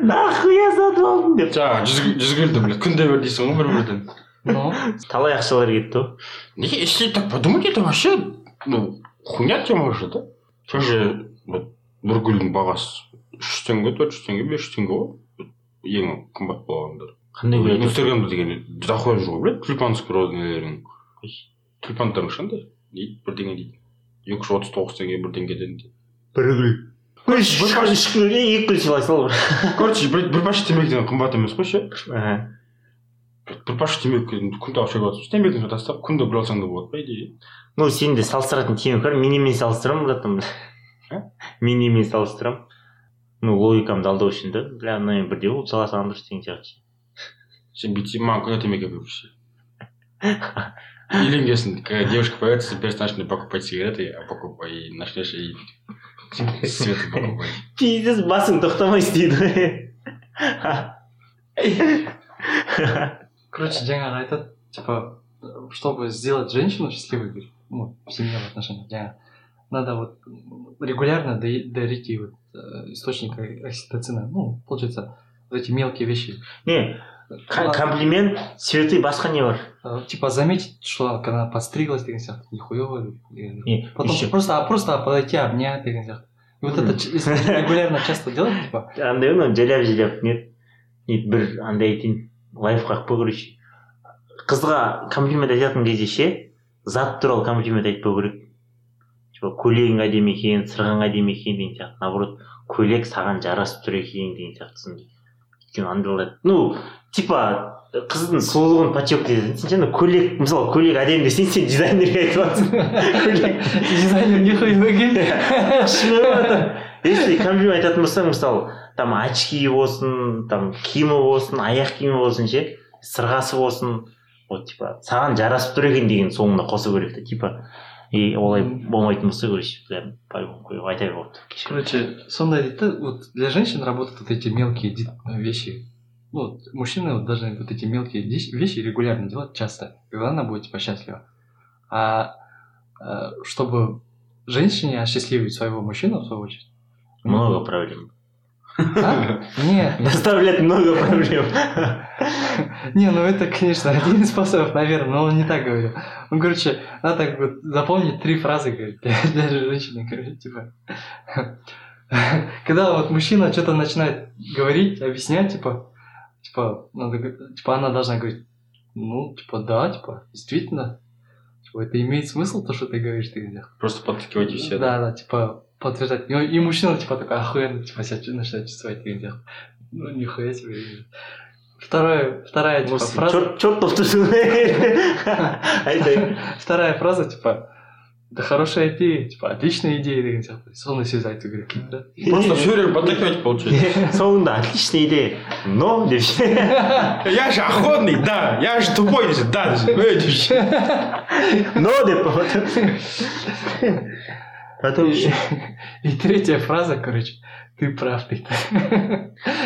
Нахуй я задолдым деп. Жаңа, 100 гүлді, блядь, күнде бер дейсің ғой бір-бірден. Ну, талай ақшалар кетті. Не, если так подумать, это вообще, ну, хуйня тема же, да? Тоже вот бір гүлдің бағасы 3 теңге, 4 теңге, 5 теңге ғой. Ең қымбат болғандар. Қандай гүл? Инстаграмда деген заходишь ғой, блядь, тюльпанский розаларың. Тюльпандар қандай? Бірдеңе дейді. 239 теңге бірдеңеден дейді. Бір гүл. Короче, блядь, бірпашы темекіден қымбат емес қой ше. Бірпашы темекіден күнді алып шегіп отырсың. Темекіні тастап күнді бір алсаң да болады па идея. Ну, сен де салыстыратын темекілер менімен салыстырамын, братым. Менімен салыстырамын. Ну, логикамды алдау үшін де. Бля, мынамен бірде болып саласаң дұрыс деген сияқты. Сен бүйтсем маған күнде темекі беруші. Или интересно, когда девушка появится, перестанешь мне покупать сигареты, а покупай и начнешь и света покупать. Пиздец, басын тоқтамай істейді. Короче, жаңағы айтады, типа, чтобы сделать женщину счастливой, ну, в семейных отношениях, надо вот регулярно дарить ей вот источник окситоцина. Ну, получается, вот эти мелкие вещи. Не, комплимент, цветы, басқа не бар. Типа заметить, что когда она подстриглась, ты говоришь, нихуёво. Потом просто подойти, обнять, ты говоришь. И вот это регулярно часто делать, типа. Андай, ну, жаляп-жаляп, нет, бір андай айтын, лайфхак па, короче. Қызға комплимент айтатын кезде ше, зат туралы комплимент айтпау керек. Типа, көйлегің әдемі екен, сырғаң әдемі екен деген сияқты. Наоборот, көйлек саған жарасып тұр екен деген сияқты. Ну, типа, қыздың сұлулығын подчеркнет. Сен көйлек, мысалы, көйлек әдемі десең, сен дизайнерге айтып жатсың. Дизайнер не хуйбай екен. Шынымен. Если комплимент айтатын болсаң, мысалы, там очки болсын, там киімі болсын, аяқ киімі болсын ше, сырғасы болсын, вот типа, саған жарасып тұр екен деген соңына қосу керек те, типа, и олай болмайтын болса, короче, прям по-любому айтай болды. Короче, сонда дейді, вот для женщин работают вот эти мелкие вещи. Ну, вот, мужчины вот должны вот эти мелкие вещи регулярно делать часто, и она будет типа счастлива. А чтобы женщине осчастливить своего мужчину, в свою очередь... Много проблем. А? Нет. Доставляет много проблем. Не, ну это, конечно, один из способов, наверное, но он не так говорил. Он, короче, надо так вот запомнить 3 фразы, говорит, для женщины, короче, типа... Когда вот мужчина что-то начинает говорить, объяснять, типа, она должна говорить, ну, типа, да, типа, действительно, типа, это имеет смысл, то, что ты говоришь, ты где. Просто подтыкивать и все. Да, типа, подтверждать. И мужчина, типа, такой охуенно, типа, себя начинает чувствовать, ты где. Ну, нихуя себе. Вторая типа, фраза... Чертов ты же... Вторая фраза, типа... Да хорошая идея, типа, отличная идея, ты хотел. Сонна сюзать, ты говоришь, да? Просто всю время подыхать получается. Сонна, отличная идея. Но, девчонки. Я же охотный, да. Я же тупой, да. Но, девчонки. Потом... И третья фраза, короче. Ты прав, ты.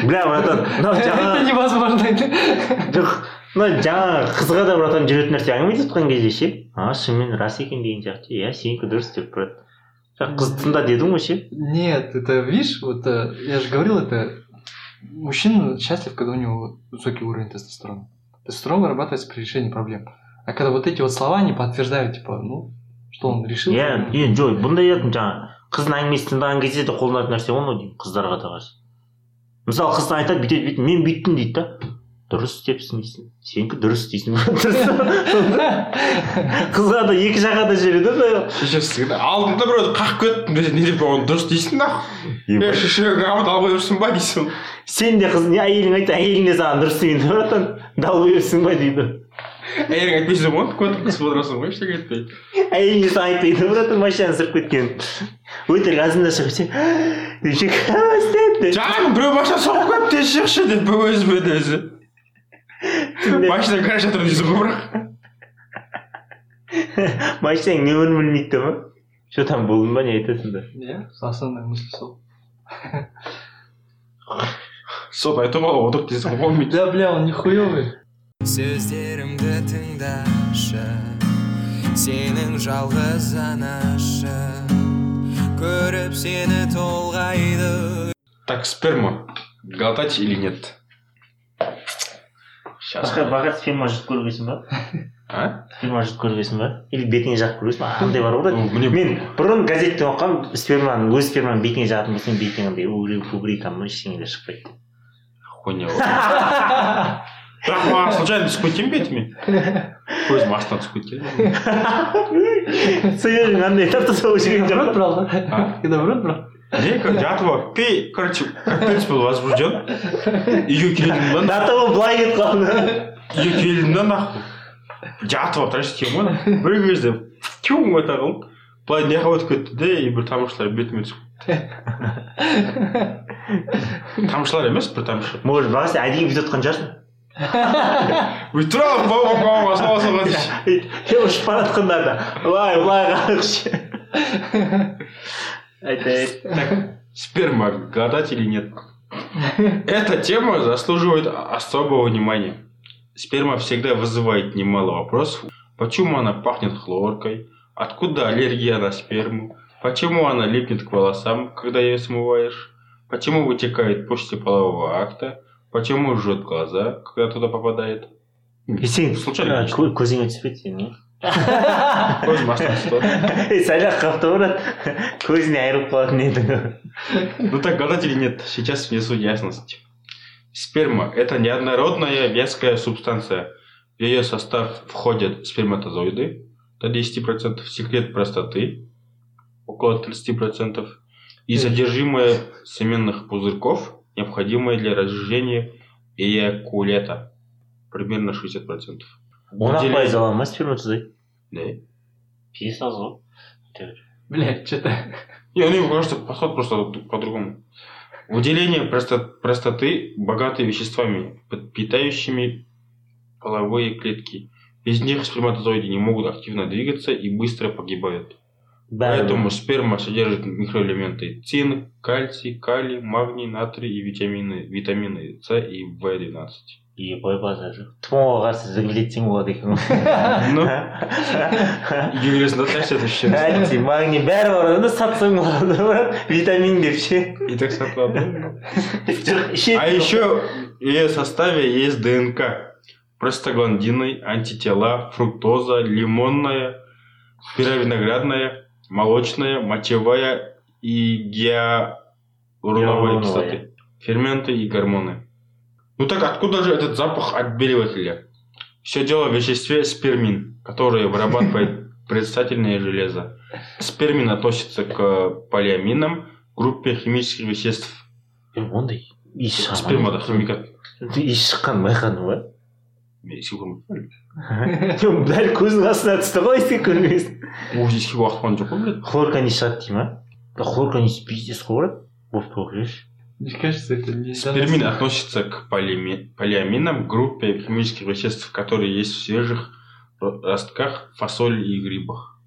Бля, братан. Это невозможно. Ну, жаңа қызға да братан жүретін нәрсе әңгіме айтқан кезде ше, а шынымен рас екен деген сияқты, иә сенікі дұрыс деп брат. Жаңа қызды тыңда дедің ғой ше? Нет, это видишь, вот я же говорил, это мужчина счастлив, когда у него высокий уровень тестостерона. Тестостерон вырабатывается при решении проблем. А когда вот эти вот слова не подтверждают, типа, ну, что он решил. Иә, жоқ, бұндай еді жаңа қыздың әңгімесін тыңдаған кезде де қолданатын нәрсе ғой деймін қыздарға да қарсы. Мысалы қыз айтады, бүйтеді, мен бүйттім дейді да. Дұрыс істепсің дейсің, сенікі дұрыс дейсің. Қызға да екі жаққа да жүреді да. Шешесіз, алдында біреуді қақ көттім десе, не деп оған дұрыс дейсің да? Е, шешеңді алып жүрсің ба дейсің. Сен де қыз, не әйелің айтты, әйелің де саған дұрыс дейді, братан, алып жүрсің ба дейді. Әйелің айтпайсың ғой, көтіп қысып отырасың ғой, ештеңе айтпайды. Әйелің де саған айтпайды, братан, машинаны сырып кеткен. Өтірік азында шығып сен, дешек, істеді. Жаңағы біреу машина соғып қойып, тез шықшы деп өзімен өзі. Машина қараша тұрды дейсің ғой бірақ. Машинаң нөмірін білмейді ма? Что там болдың ба, не айтасың да? Иә, основная мысль сол. Сол айтып алып отырып дейсің ғой. Да бля, он нехуевый. Сөздерімді тыңдашы, сенің жалғыз анашы, көріп сені толғайды. Так, сперму глотать или нет? Басқа бағат сперма жұт көргесін ба? Сперма жұт көргесін ба? Или бетіне жағып көргесін ба? Қандай бар ғой? Мен бұрын газетте оқығам, сперманың өз сперманың бетіне жағатын болсын, бетіне угри там ештеңелер шықпайды. Хуйня ғой. Бірақ маған случайно түсіп кеткен бетіме? Көзім астынан түсіп кеткен. Сүйерің қандай тапты сол жүрген жоқ. Бұрын бірақ. Рейка, жатва, пей, короче, капец был возбужден. Ее келдім да нахуй. До того былай кетіп қалды. Ее келдім да нахуй. Жатва, тәрші кем ғой. Бір кезде, кем ғой тағылым. Былай не қауат көтті де, и бір тамыршылар бетіме түсіп көтті. Тамыршылар емес, бір тамыршы. Может, бағасы әдейі бүйтіп жатқан жарсың? Бүйтіралып, бау-бау-бау, асау-асауға дейші. Е, ұшып баратқандарда, ұлай-ұлай Так, сперма глотать или нет? Эта тема заслуживает особого внимания. Сперма всегда вызывает немало вопросов. Почему она пахнет хлоркой? Откуда аллергия на сперму? Почему она липнет к волосам, когда ее смываешь? Почему вытекает после полового акта? Почему жжет глаза, когда туда попадает? Случайно. Кузина цвети, нет? Көзім астан ұстады. Сайлақ қапты бұрат, көзіне айырып қалатын еді. Ну так, гадать или нет, сейчас внесу ясность. Сперма – это неоднородная вязкая субстанция. В ее состав входят сперматозоиды, до 10%, секрет простаты, около 30%, и содержимое семенных пузырьков, необходимое для разжижения эякулята, примерно 60%. 10% ала ма сперматозоид? Да. Пиздец азо. Блядь, что-то... Я не понимаю, что подход просто по-другому. Выделение простоты богаты веществами, питающими половые клетки. Без них сперматозоиды не могут активно двигаться и быстро погибают. Поэтому сперма содержит микроэлементы цинк, кальций, калий, магний, натрий и витамины С и В12. И бойбаза жоқ. Тұмауға қарсы жүгілетсең болады екен ғой. Ну, жүгілесін атайшы етіп ішеміз. Әлде, магний бәрі бар одан да сатсаң болады, витамин деп ше. И так сатылады. А еще в ее составе есть ДНК, простагландины, антитела, фруктоза, лимонная, пировиноградная, молочная, мочевая и гиалуроновая кислоты, ферменты и гормоны. Ну так откуда же этот запах отбеливателя? Все дело в веществе спермин, которое вырабатывает предстательное железо. Спермин относится к полиаминам, группе химических веществ. Сперма – это химикат. ish chiqqan mayqanmi? Men ish ko'rmayman. Yo'q, dal ko'zni ostida tutib ko'rmaysiz. O'zingizga vaqt qancha qoladi? Xorkani ishlatdingmi? Xorkani pizdes xorib, bo'pto'qish. Спермин относится к полиаминам, группе химических веществ, которые есть в свежих ростках, фасоли и грибах.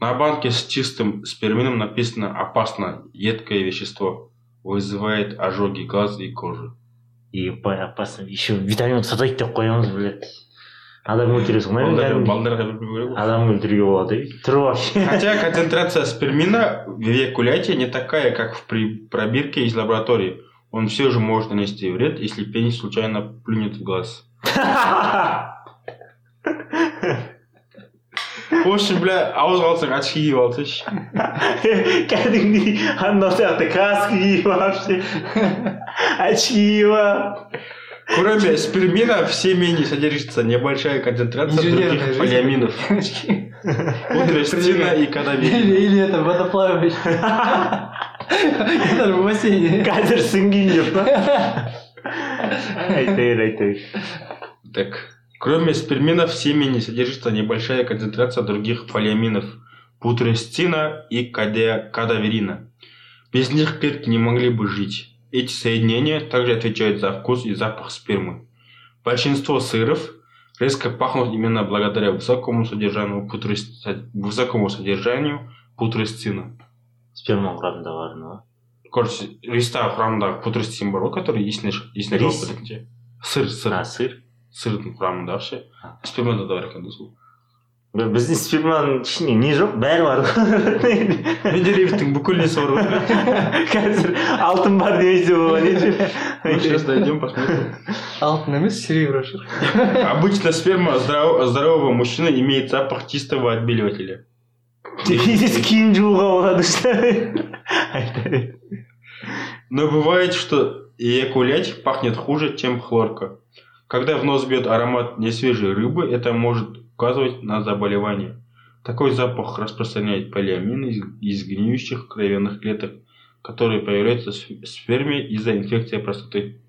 На банке с чистым спермином написано «Опасно, едкое вещество, вызывает ожоги глаза и кожи». И опасно, еще витамин сатайк такой, блядь. Адам өлтіресің, адам өлтіруге болады. Хотя концентрация спермина в эякуляте не такая, как в пробирке из лаборатории. Он все же может нанести вред, если пенис случайно плюнет в глаз. Очень, бля, аузгалсың, очки киіп алсыш. Кәдімдей, аннасақты каски киіп алшы, очки киіп алшы. Кроме спермина в семени содержится небольшая концентрация других полиаминов. Утрестина и канабин. Или это водоплавающий. Это же в бассейне. Кадр сингинев. Так, кроме спермина в семени содержится небольшая концентрация других полиаминов. Путрестина и кадаверина. Без них клетки не могли бы жить. Эти соединения также отвечают за вкус и запах спермы. Большинство сыров резко пахнут именно благодаря высокому содержанию путресцина. Сперма құрамында бар, но? Короче, риста құрамындағы путресцин бар, который есіне жоқ бітікте. Сыр. А, сыр? Сырдың құрамындағы ше. Спермада да бар екен, досыл. Біздің сперманың ішінде не жоқ, бәрі бар. Менде ревиттің бүкіл несі бар ғой. Қазір алтын бар демейсе болады. Мы сейчас дойдем, посмотрим. Алтын емес, серебро шығар. Обычно сперма здорового мужчины имеет запах чистого отбеливателя. Здесь киім жууға болады что? Но бывает, что эякулят пахнет хуже, чем хлорка. Когда в нос бьет аромат несвежей рыбы, это может указывать на заболевание. Такой запах распространяет полиамины из гниющих кровяных клеток, которые появляются в сперме из-за инфекции простаты.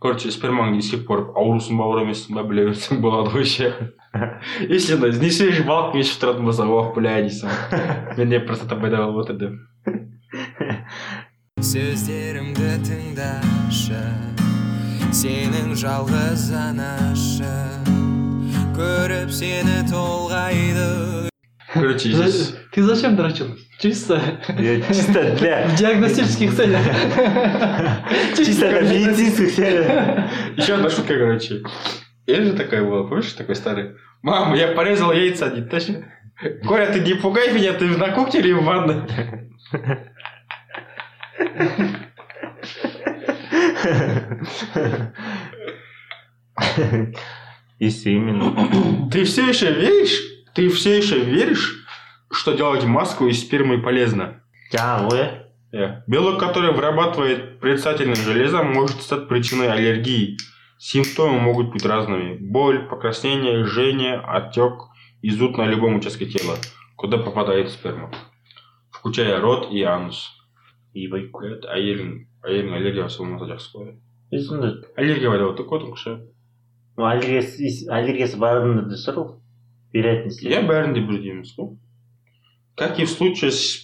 Короче, спермаң до сих пор аурусын баурамесін ба, білемесін болады ғой ше. Если да, несвежий балық мен ішіп тұратын болса, ох, бля, дейсің. Менде простата пайда болып отыр деп. Сөздерімді тыңдашы, сенің жалғыз анашы. Көріп сені толғайды. Короче, здесь... Ты зачем дрочил? Чисто. Чисто для... В диагностических целях. Чисто для медицинских целях. Еще одна шутка, короче. Я же такая была, помнишь, такой старый? Мама, я порезал яйца, не тащи. Коля, ты не пугай меня, ты на кухне или в ванной? Если именно. Ты все еще веришь, что делать маску из спермы полезно? Да. Белок, который вырабатывает предстательное железо, может стать причиной аллергии. Симптомы могут быть разными. Боль, покраснение, жжение, отек и зуд на любом участке тела, куда попадает сперма, включая рот и анус. Айелин аллергия в самом деле сходит. Аллергия вот такой только что. Аллергия с баранной десеру? Вероятность. Я баранный блюдимец. Как и в случае с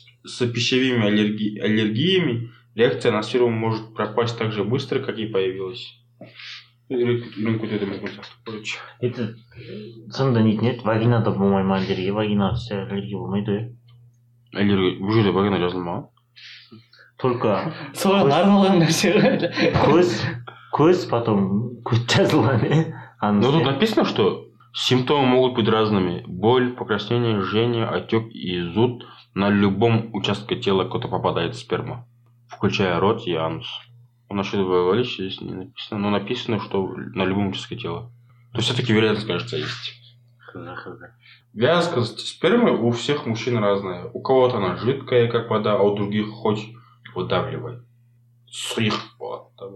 пищевыми аллергиями, реакция на сперму может пропасть так же быстро, как и появилась. Это сонда нет. Вагинада, по-моему, аллергия. Вагинада вся аллергия болмайды. Аллергия. Вы же вагина жазылмаған. Только... Солар арналған нәрсе. Көз потом көз жазылған. Но тут написано, что симптомы могут быть разными. Боль, покраснение, жжение, отек и зуд на любом участке тела, куда попадает сперма, включая рот и анус. У нас что-то говорили, здесь не написано, но написано, что на любом участке тела. То есть все-таки вероятность, кажется, есть. Вязкость спермы у всех мужчин разная. У кого-то она жидкая, как вода, а у других хоть выдавливай. Сұйық болады.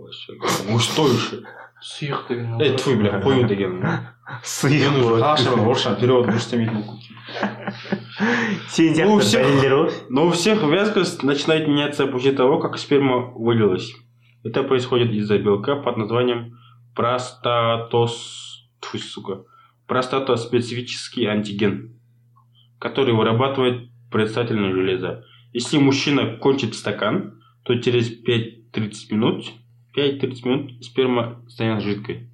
Мужской же. Сұйық деген алды. Тфу, бля, қою деген. Сұйық болады. Ашыра, орша, перевод мұрстамит мүмкін. Сен сияқты дәлелдер ол. Но у всех вязкость начинает меняться после того, как сперма вылилась. Это происходит из-за белка под названием простатоспецифический антиген, который вырабатывает предстательное железо. Если мужчина кончит стакан, то через 5-30 минут сперма станет жидкой.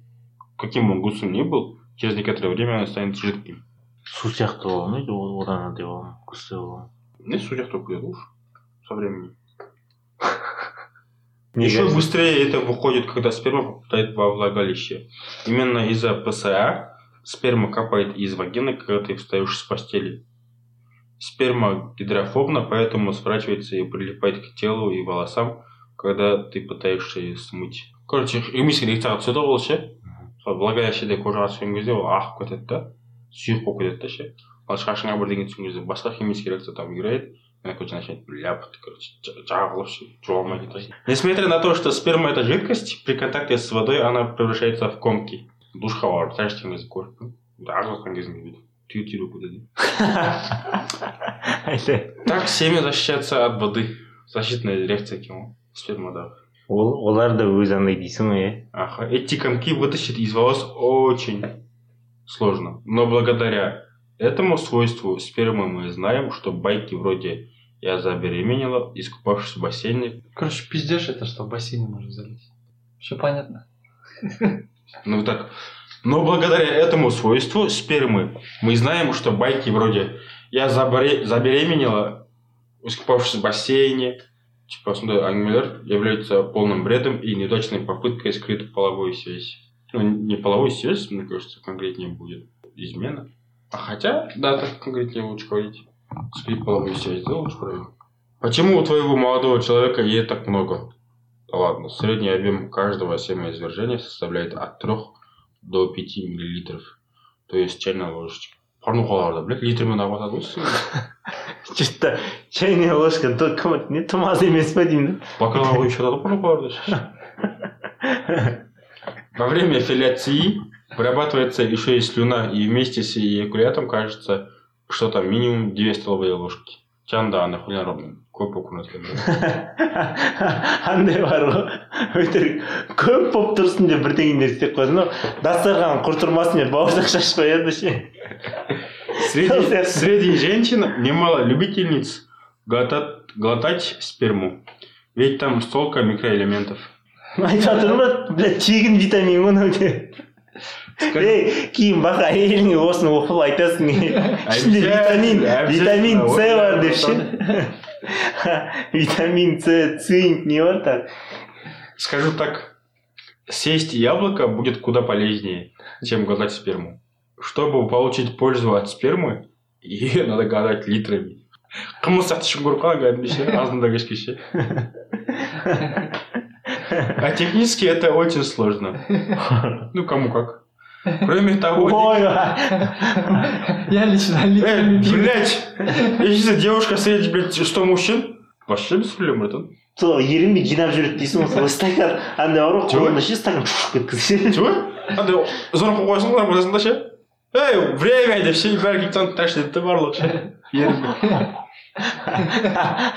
Каким он густым ни был, через некоторое время она станет жидким. Сутях-то волны, вот она делала, густые волны. Нет, сутях только уж со временем. Еще быстрее это выходит, когда сперма попадает во влагалище. Именно из-за ПСА сперма капает из вагины, когда ты встаешь с постели. Сперма гидрофобна, поэтому сворачивается и прилипает к телу и волосам, когда ты пытаешься ее смыть. Короче, эмиссия отсюда волшеб. Влагалищеде кожасы сөңгізде ол ағып кетеді да, сұйық болып кетеді да ше. Ал шашыңа бірдеңе түсіңізде басқа химический реакция там играет, она короче начинает ляпать, короче, жағылып жуалмай кетеді. Несмотря на то, что сперма это жидкость, при контакте с водой она превращается в комки. Душқа барып шаштыңызды көріп, ағылған кезіңізде түйіп-түйіп кетеді. Так семя защищается от воды. Защитная реакция кем? Спермадағы. Олар да өз андай дейсің ғой, Ага. Эти комки вытащить из волос очень сложно. Но благодаря этому свойству спермы мы знаем, что байки вроде «я забеременела, искупавшись в бассейне». Короче, пиздешь это, что в бассейне можно залезть. Все понятно. Ну так. Но благодаря этому свойству спермы мы знаем, что байки вроде «я забеременела, искупавшись в бассейне». Типа, основной ангмелер является полным бредом и неудачной попыткой скрыть половую связь. Ну, не половую связь, мне кажется, конкретнее будет измена. А хотя, да, так конкретнее лучше говорить. Скрыть половую связь, да, лучше правильно. Почему у твоего молодого человека ей так много? Да ладно, средний объем каждого семяизвержения составляет от 3 до 5 мл. То есть чайная ложечка. Парнухаларда, блядь, литрмен абатадусы. Чисто чайная ложка, только не тумазы имеет подим. Бакалаву еще дадут парнухаларда. Во время филяции вырабатывается еще и слюна, и вместе с эякулятом кажется, что там минимум 2 столовые ложки. Чанда, она хуйня ровно. Кой-поку на тлен. Андай бар ғой. Өйтірік көп боп тұрсын деп бірдеңінде істеп қойсын. Дастархан құртырмасын деп бауырсақ шашпаяды ше. Среди женщин немало любительниц глотать сперму. Ведь там столько микроэлементов. Айтып отырмын, блядь, тегін витамин оны өте. Эй, ким бақа әйеліне осыны оқып айтасың. Ішінде витамин С бар деп ше. Витамин С, цинк, не вот так. Скажу так, съесть яблоко будет куда полезнее, чем глотать сперму. Чтобы получить пользу от спермы, ее надо глотать литрами. Кымыс атышын көріп қалған азында кешкеше. А технически это очень сложно. Ну, кому как. Кроме того... Ой, я лично литрами пью. Блядь! Если девушка среди, блядь, 100 мужчин, вообще без проблем, братан. Сол, ерінбей жинап жүріп дейсің, сол стакан, андай ауырып қолында ше, стакан пшшш кеткізсен. Чего? Андай зорын қол қойсың, олар басында ше. Эй, время деп ше, бәрі кептанып тәшілетті барлық ше. Ерінбей.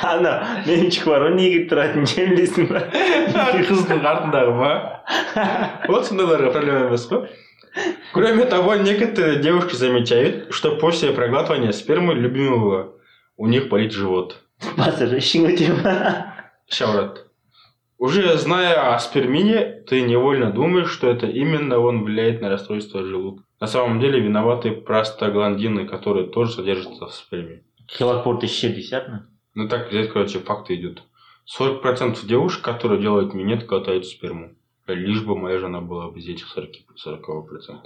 Ана, меншік бар, он неге тұратын жемлесің ба? Қыздың артындағы ба? Вот сондайларға проблема емес қой. Кроме того, некоторые девушки замечают, что после проглатывания спермы любимого у них болит живот. Шаурат. Уже зная о спермине, ты невольно думаешь, что это именно он влияет на расстройство желудка. На самом деле виноваты простагландины, которые тоже содержатся в сперме. Хелопорт еще десятно? Ну так, здесь, короче, факты идут. 40% девушек, которые делают минет, глотают сперму. Лишь бы моя жена была без этих 40%.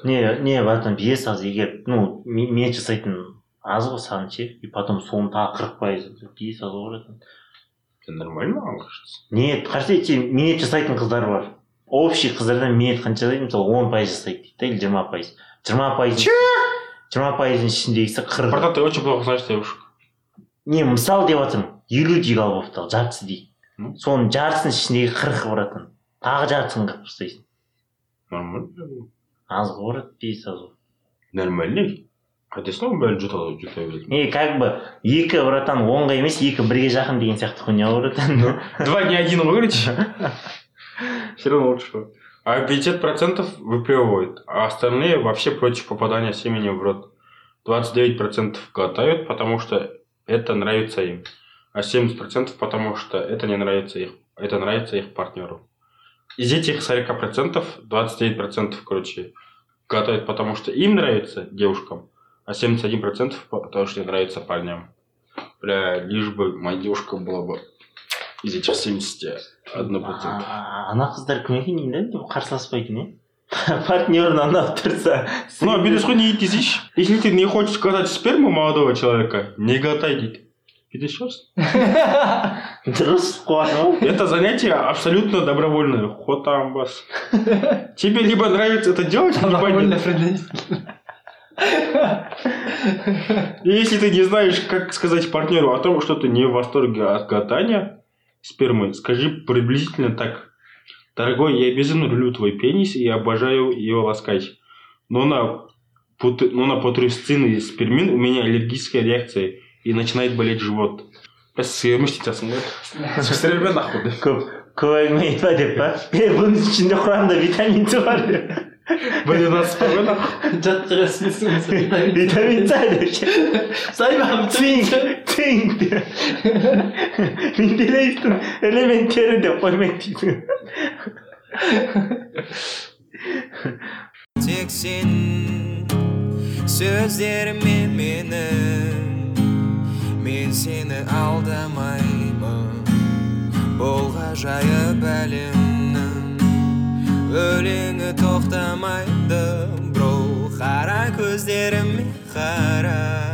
Не, братан, без аз, егер, ну, мен жасайтын аз ғой саған ше, и потом соны тағы 40% без аз ғой. Это нормально, ма, кажется? Нет, кажется, минет жасайтын қыздар бар. Общий қыздардан минет қанша жасайды, мысалы 10% жасайды дейді, или 20%. 20%-ның ішіндегісі 40%. Братан, ты очень плохо знаешь девушек. Не, мысалы деп отырмын, 50 дейді албаптал, жартысы дейді. Соның жартысының ішіндегі 40 братан. Тағы жартысын қырып тастайсың. Нормально. Аз қорып дейсіз аз. Нормально. Қайтесің оны бәрін жұта береді. Не, как бы екі братан оңға емес, екі бірге жақын деген сияқты хуйня братан. Два не один ғой, короче. Все равно лучше. А 50% выплевывают, а остальные вообще против попадания семени в рот. 29% глотают, потому что это нравится им. А 70% потому что это не нравится их. Это нравится их партнеру. Из этих 40% 29%, короче, глотают, потому что им нравится девушкам, а 71% потому что нравится парням. Бля, лишь бы моя девушка была бы из этих 71%. Ана қыздар кім екен енді қарсыласпайтын не? Партнерін она тұрса. Ну, видишь, не идти здесь. Если ты не хочешь глотать сперму молодого человека, не глотай, дейді. Видишь, это занятие абсолютно добровольное. Хотамбас. Тебе либо нравится это делать, либо нет. И если ты не знаешь, как сказать партнеру о том, что ты не в восторге от глотания спермы, скажи приблизительно так. Дорогой, я безумно люблю твой пенис и обожаю его ласкать. Но на патрусцины спермин у меня аллергическая реакция и начинает болеть живот. Блин, нас спорно. Жатты ресмисимиз. Витамин С деп. Сайбам тинг. Минделейтін элементтері деп қоймайды дейді. Тек сенің сөздерімен мен сені алдамаймын. Бұл ғажайып әлемнің өлеңі тоқтамайды, бро, қара көздеріме қара.